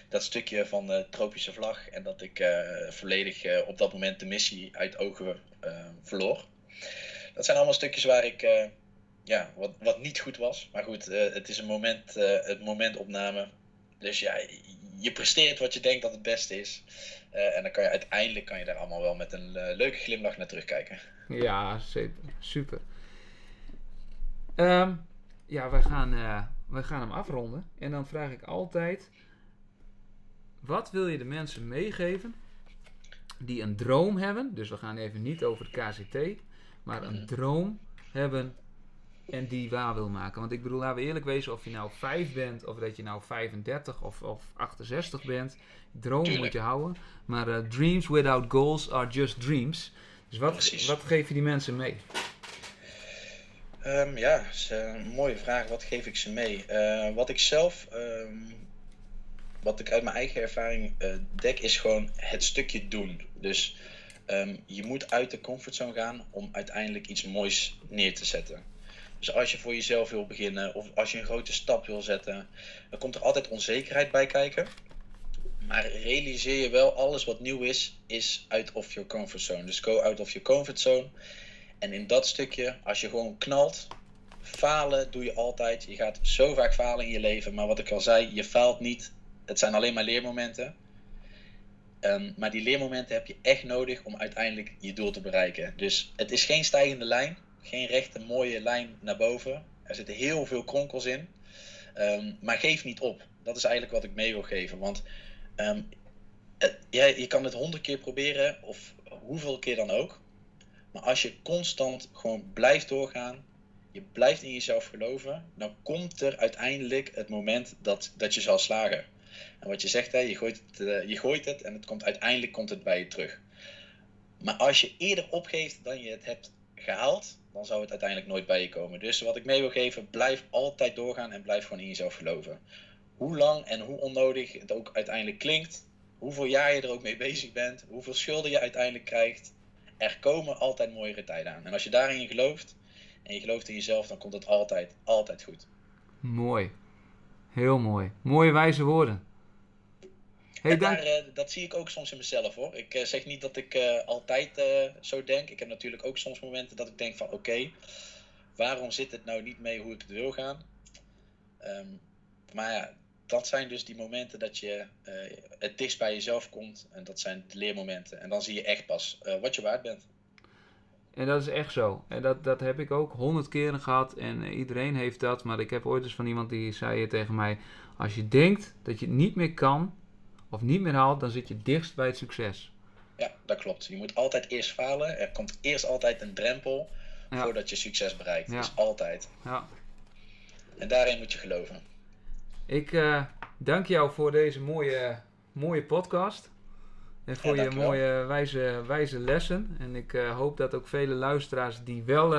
dat stukje van de tropische vlag en dat ik volledig op dat moment de missie uit ogen verloor. Dat zijn allemaal stukjes waar ik... wat niet goed was. Maar goed, het is een moment, het momentopname. Dus je presteert wat je denkt dat het beste is. En dan kan je uiteindelijk daar allemaal wel met een leuke glimlach naar terugkijken. Ja, super. Wij gaan hem afronden. En dan vraag ik altijd, wat wil je de mensen meegeven die een droom hebben? Dus we gaan even niet over het KCT, maar een droom hebben en die waar wil maken. Want ik bedoel, laten we eerlijk wezen, of je nou 5 bent of dat je nou 35 of 68 bent. Dromen moet je houden. Maar dreams without goals are just dreams. Dus wat geef je die mensen mee? Dat is een mooie vraag. Wat geef ik ze mee? Wat ik uit mijn eigen ervaring dek, is gewoon het stukje doen. Dus je moet uit de comfortzone gaan om uiteindelijk iets moois neer te zetten. Dus als je voor jezelf wil beginnen of als je een grote stap wil zetten, dan komt er altijd onzekerheid bij kijken. Maar realiseer je wel, alles wat nieuw is uit of your comfort zone. Dus go out of your comfort zone. En in dat stukje, als je gewoon knalt, falen doe je altijd. Je gaat zo vaak falen in je leven, maar wat ik al zei, je faalt niet. Het zijn alleen maar leermomenten. Maar die leermomenten heb je echt nodig om uiteindelijk je doel te bereiken. Dus het is geen stijgende lijn. Geen rechte mooie lijn naar boven. Er zitten heel veel kronkels in. Maar geef niet op. Dat is eigenlijk wat ik mee wil geven. Want je kan het 100 keer proberen. Of hoeveel keer dan ook. Maar als je constant gewoon blijft doorgaan. Je blijft in jezelf geloven. Dan komt er uiteindelijk het moment dat je zal slagen. En wat je zegt, hè, je gooit het. En uiteindelijk komt het bij je terug. Maar als je eerder opgeeft dan je het hebt gehaald, dan zou het uiteindelijk nooit bij je komen. Dus wat ik mee wil geven, blijf altijd doorgaan en blijf gewoon in jezelf geloven. Hoe lang en hoe onnodig het ook uiteindelijk klinkt, hoeveel jaar je er ook mee bezig bent, hoeveel schulden je uiteindelijk krijgt, er komen altijd mooiere tijden aan. En als je daarin gelooft, en je gelooft in jezelf, dan komt het altijd goed. Mooi. Heel mooi. Mooie wijze woorden. Hey, dat zie ik ook soms in mezelf hoor. Ik zeg niet dat ik altijd zo denk. Ik heb natuurlijk ook soms momenten dat ik denk van oké, waarom zit het nou niet mee hoe ik het wil gaan? Maar ja, dat zijn dus die momenten dat je het dichtst bij jezelf komt. En dat zijn de leermomenten. En dan zie je echt pas wat je waard bent. En dat is echt zo. En dat heb ik ook 100 keren gehad. En iedereen heeft dat. Maar ik heb ooit eens van iemand die zei tegen mij, als je denkt dat je het niet meer kan of niet meer haalt, dan zit je dichtst bij het succes. Ja, dat klopt. Je moet altijd eerst falen. Er komt eerst altijd een drempel voordat je succes bereikt. Ja. Dus altijd. Ja. En daarin moet je geloven. Ik dank jou voor deze mooie podcast. En voor je mooie wijze lessen. En ik hoop dat ook vele luisteraars die wel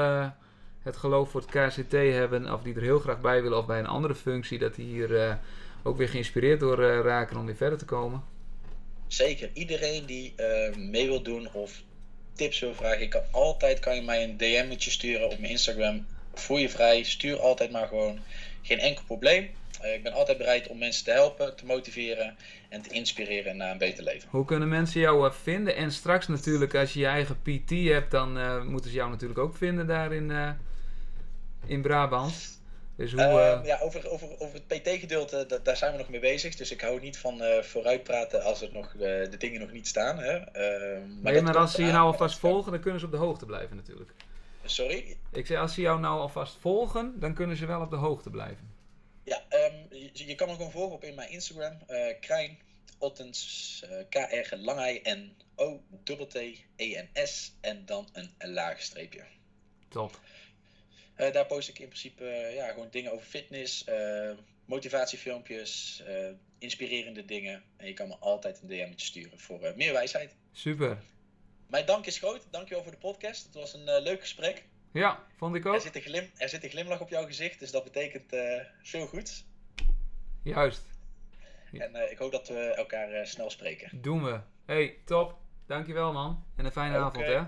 het geloof voor het KCT hebben, of die er heel graag bij willen of bij een andere functie, dat die hier ook weer geïnspireerd door raken om weer verder te komen. Zeker. Iedereen die mee wil doen of tips wil vragen, kan je mij een DM'tje sturen op mijn Instagram. Voel je vrij, stuur altijd maar gewoon. Geen enkel probleem. Ik ben altijd bereid om mensen te helpen, te motiveren en te inspireren naar een beter leven. Hoe kunnen mensen jou vinden? En straks natuurlijk, als je je eigen PT hebt, dan moeten ze jou natuurlijk ook vinden daar in Brabant. Dus over het PT-gedeelte, daar zijn we nog mee bezig. Dus ik hou niet van vooruitpraten als de dingen nog niet staan. Hè. Maar als ze je nou alvast volgen, dan kunnen ze op de hoogte blijven natuurlijk. Sorry? Ik zei, als ze jou nou alvast volgen, dan kunnen ze wel op de hoogte blijven. Ja, je kan me gewoon volgen op in mijn Instagram. Krijn Ottens, KR Langij-N-O-T-T-E-N-S en dan een laagstreepje. Top. Daar post ik in principe gewoon dingen over fitness, motivatiefilmpjes, inspirerende dingen. En je kan me altijd een DM'tje sturen voor meer wijsheid. Super. Mijn dank is groot. Dankjewel voor de podcast. Het was een leuk gesprek. Ja, vond ik ook. Er zit een glimlach op jouw gezicht, dus dat betekent veel goeds. Juist. En ik hoop dat we elkaar snel spreken. Doen we. Hey, top. Dankjewel man. En een fijne avond hè.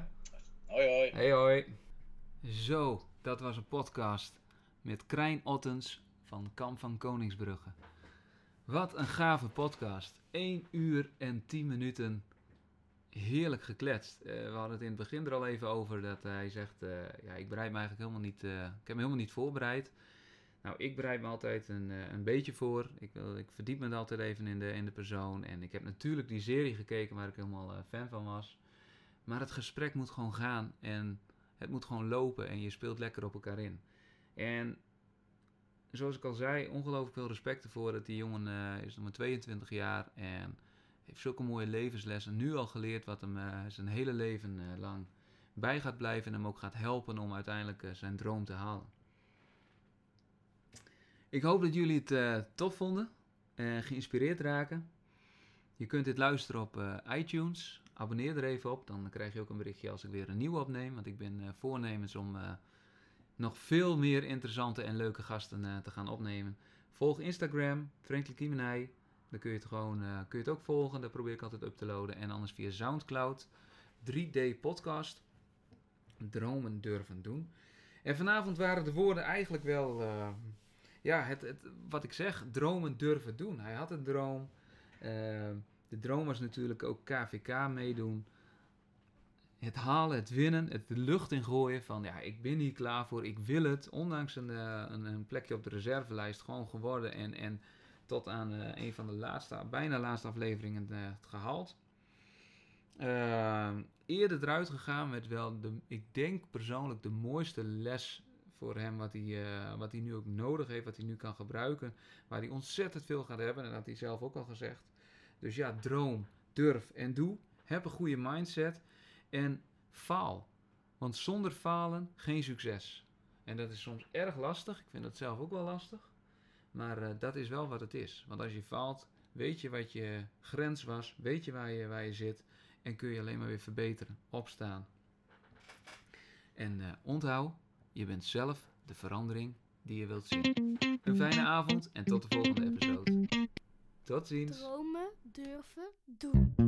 Hoi hoi. Hey hoi. Zo, dat was een podcast met Krijn Ottens van Kamp van Koningsbrugge. Wat een gave podcast. 1 uur en 10 minuten. Heerlijk gekletst. We hadden het in het begin er al even over dat hij zegt, ik bereid me eigenlijk helemaal niet, ik heb me helemaal niet voorbereid. Nou, ik bereid me altijd een beetje voor. Ik verdiep me altijd even in de persoon. En ik heb natuurlijk die serie gekeken waar ik helemaal fan van was. Maar het gesprek moet gewoon gaan en het moet gewoon lopen en je speelt lekker op elkaar in. En zoals ik al zei, ongelooflijk veel respect ervoor dat die jongen is nog maar 22 jaar en heeft zulke mooie levenslessen nu al geleerd wat hem zijn hele leven lang bij gaat blijven en hem ook gaat helpen om uiteindelijk zijn droom te halen. Ik hoop dat jullie het tof vonden en geïnspireerd raken. Je kunt dit luisteren op iTunes. Abonneer er even op, dan krijg je ook een berichtje als ik weer een nieuwe opneem. Want ik ben voornemens om nog veel meer interessante en leuke gasten te gaan opnemen. Volg Instagram, Frank Kiemenij. Dan kun je het gewoon ook volgen. Daar probeer ik altijd up te loaden. En anders via Soundcloud. 3D podcast. Dromen durven doen. En vanavond waren de woorden eigenlijk wel wat ik zeg. Dromen durven doen. Hij had een droom. De droom was natuurlijk ook KVK meedoen. Het halen, het winnen, het de lucht in gooien. Van ja, ik ben hier klaar voor. Ik wil het. Ondanks een plekje op de reservelijst gewoon geworden. En tot aan een van de bijna laatste afleveringen gehaald. Eerder eruit gegaan met wel, ik denk persoonlijk, de mooiste les voor hem. Wat hij nu ook nodig heeft, wat hij nu kan gebruiken. Waar hij ontzettend veel gaat hebben en dat had hij zelf ook al gezegd. Dus ja, droom, durf en doe. Heb een goede mindset en faal. Want zonder falen geen succes. En dat is soms erg lastig. Ik vind dat zelf ook wel lastig. Maar dat is wel wat het is. Want als je faalt, weet je wat je grens was. Weet je waar je zit. En kun je alleen maar weer verbeteren. Opstaan. En onthoud, je bent zelf de verandering die je wilt zien. Een fijne avond en tot de volgende episode. Tot ziens. Dromen, durven, doen.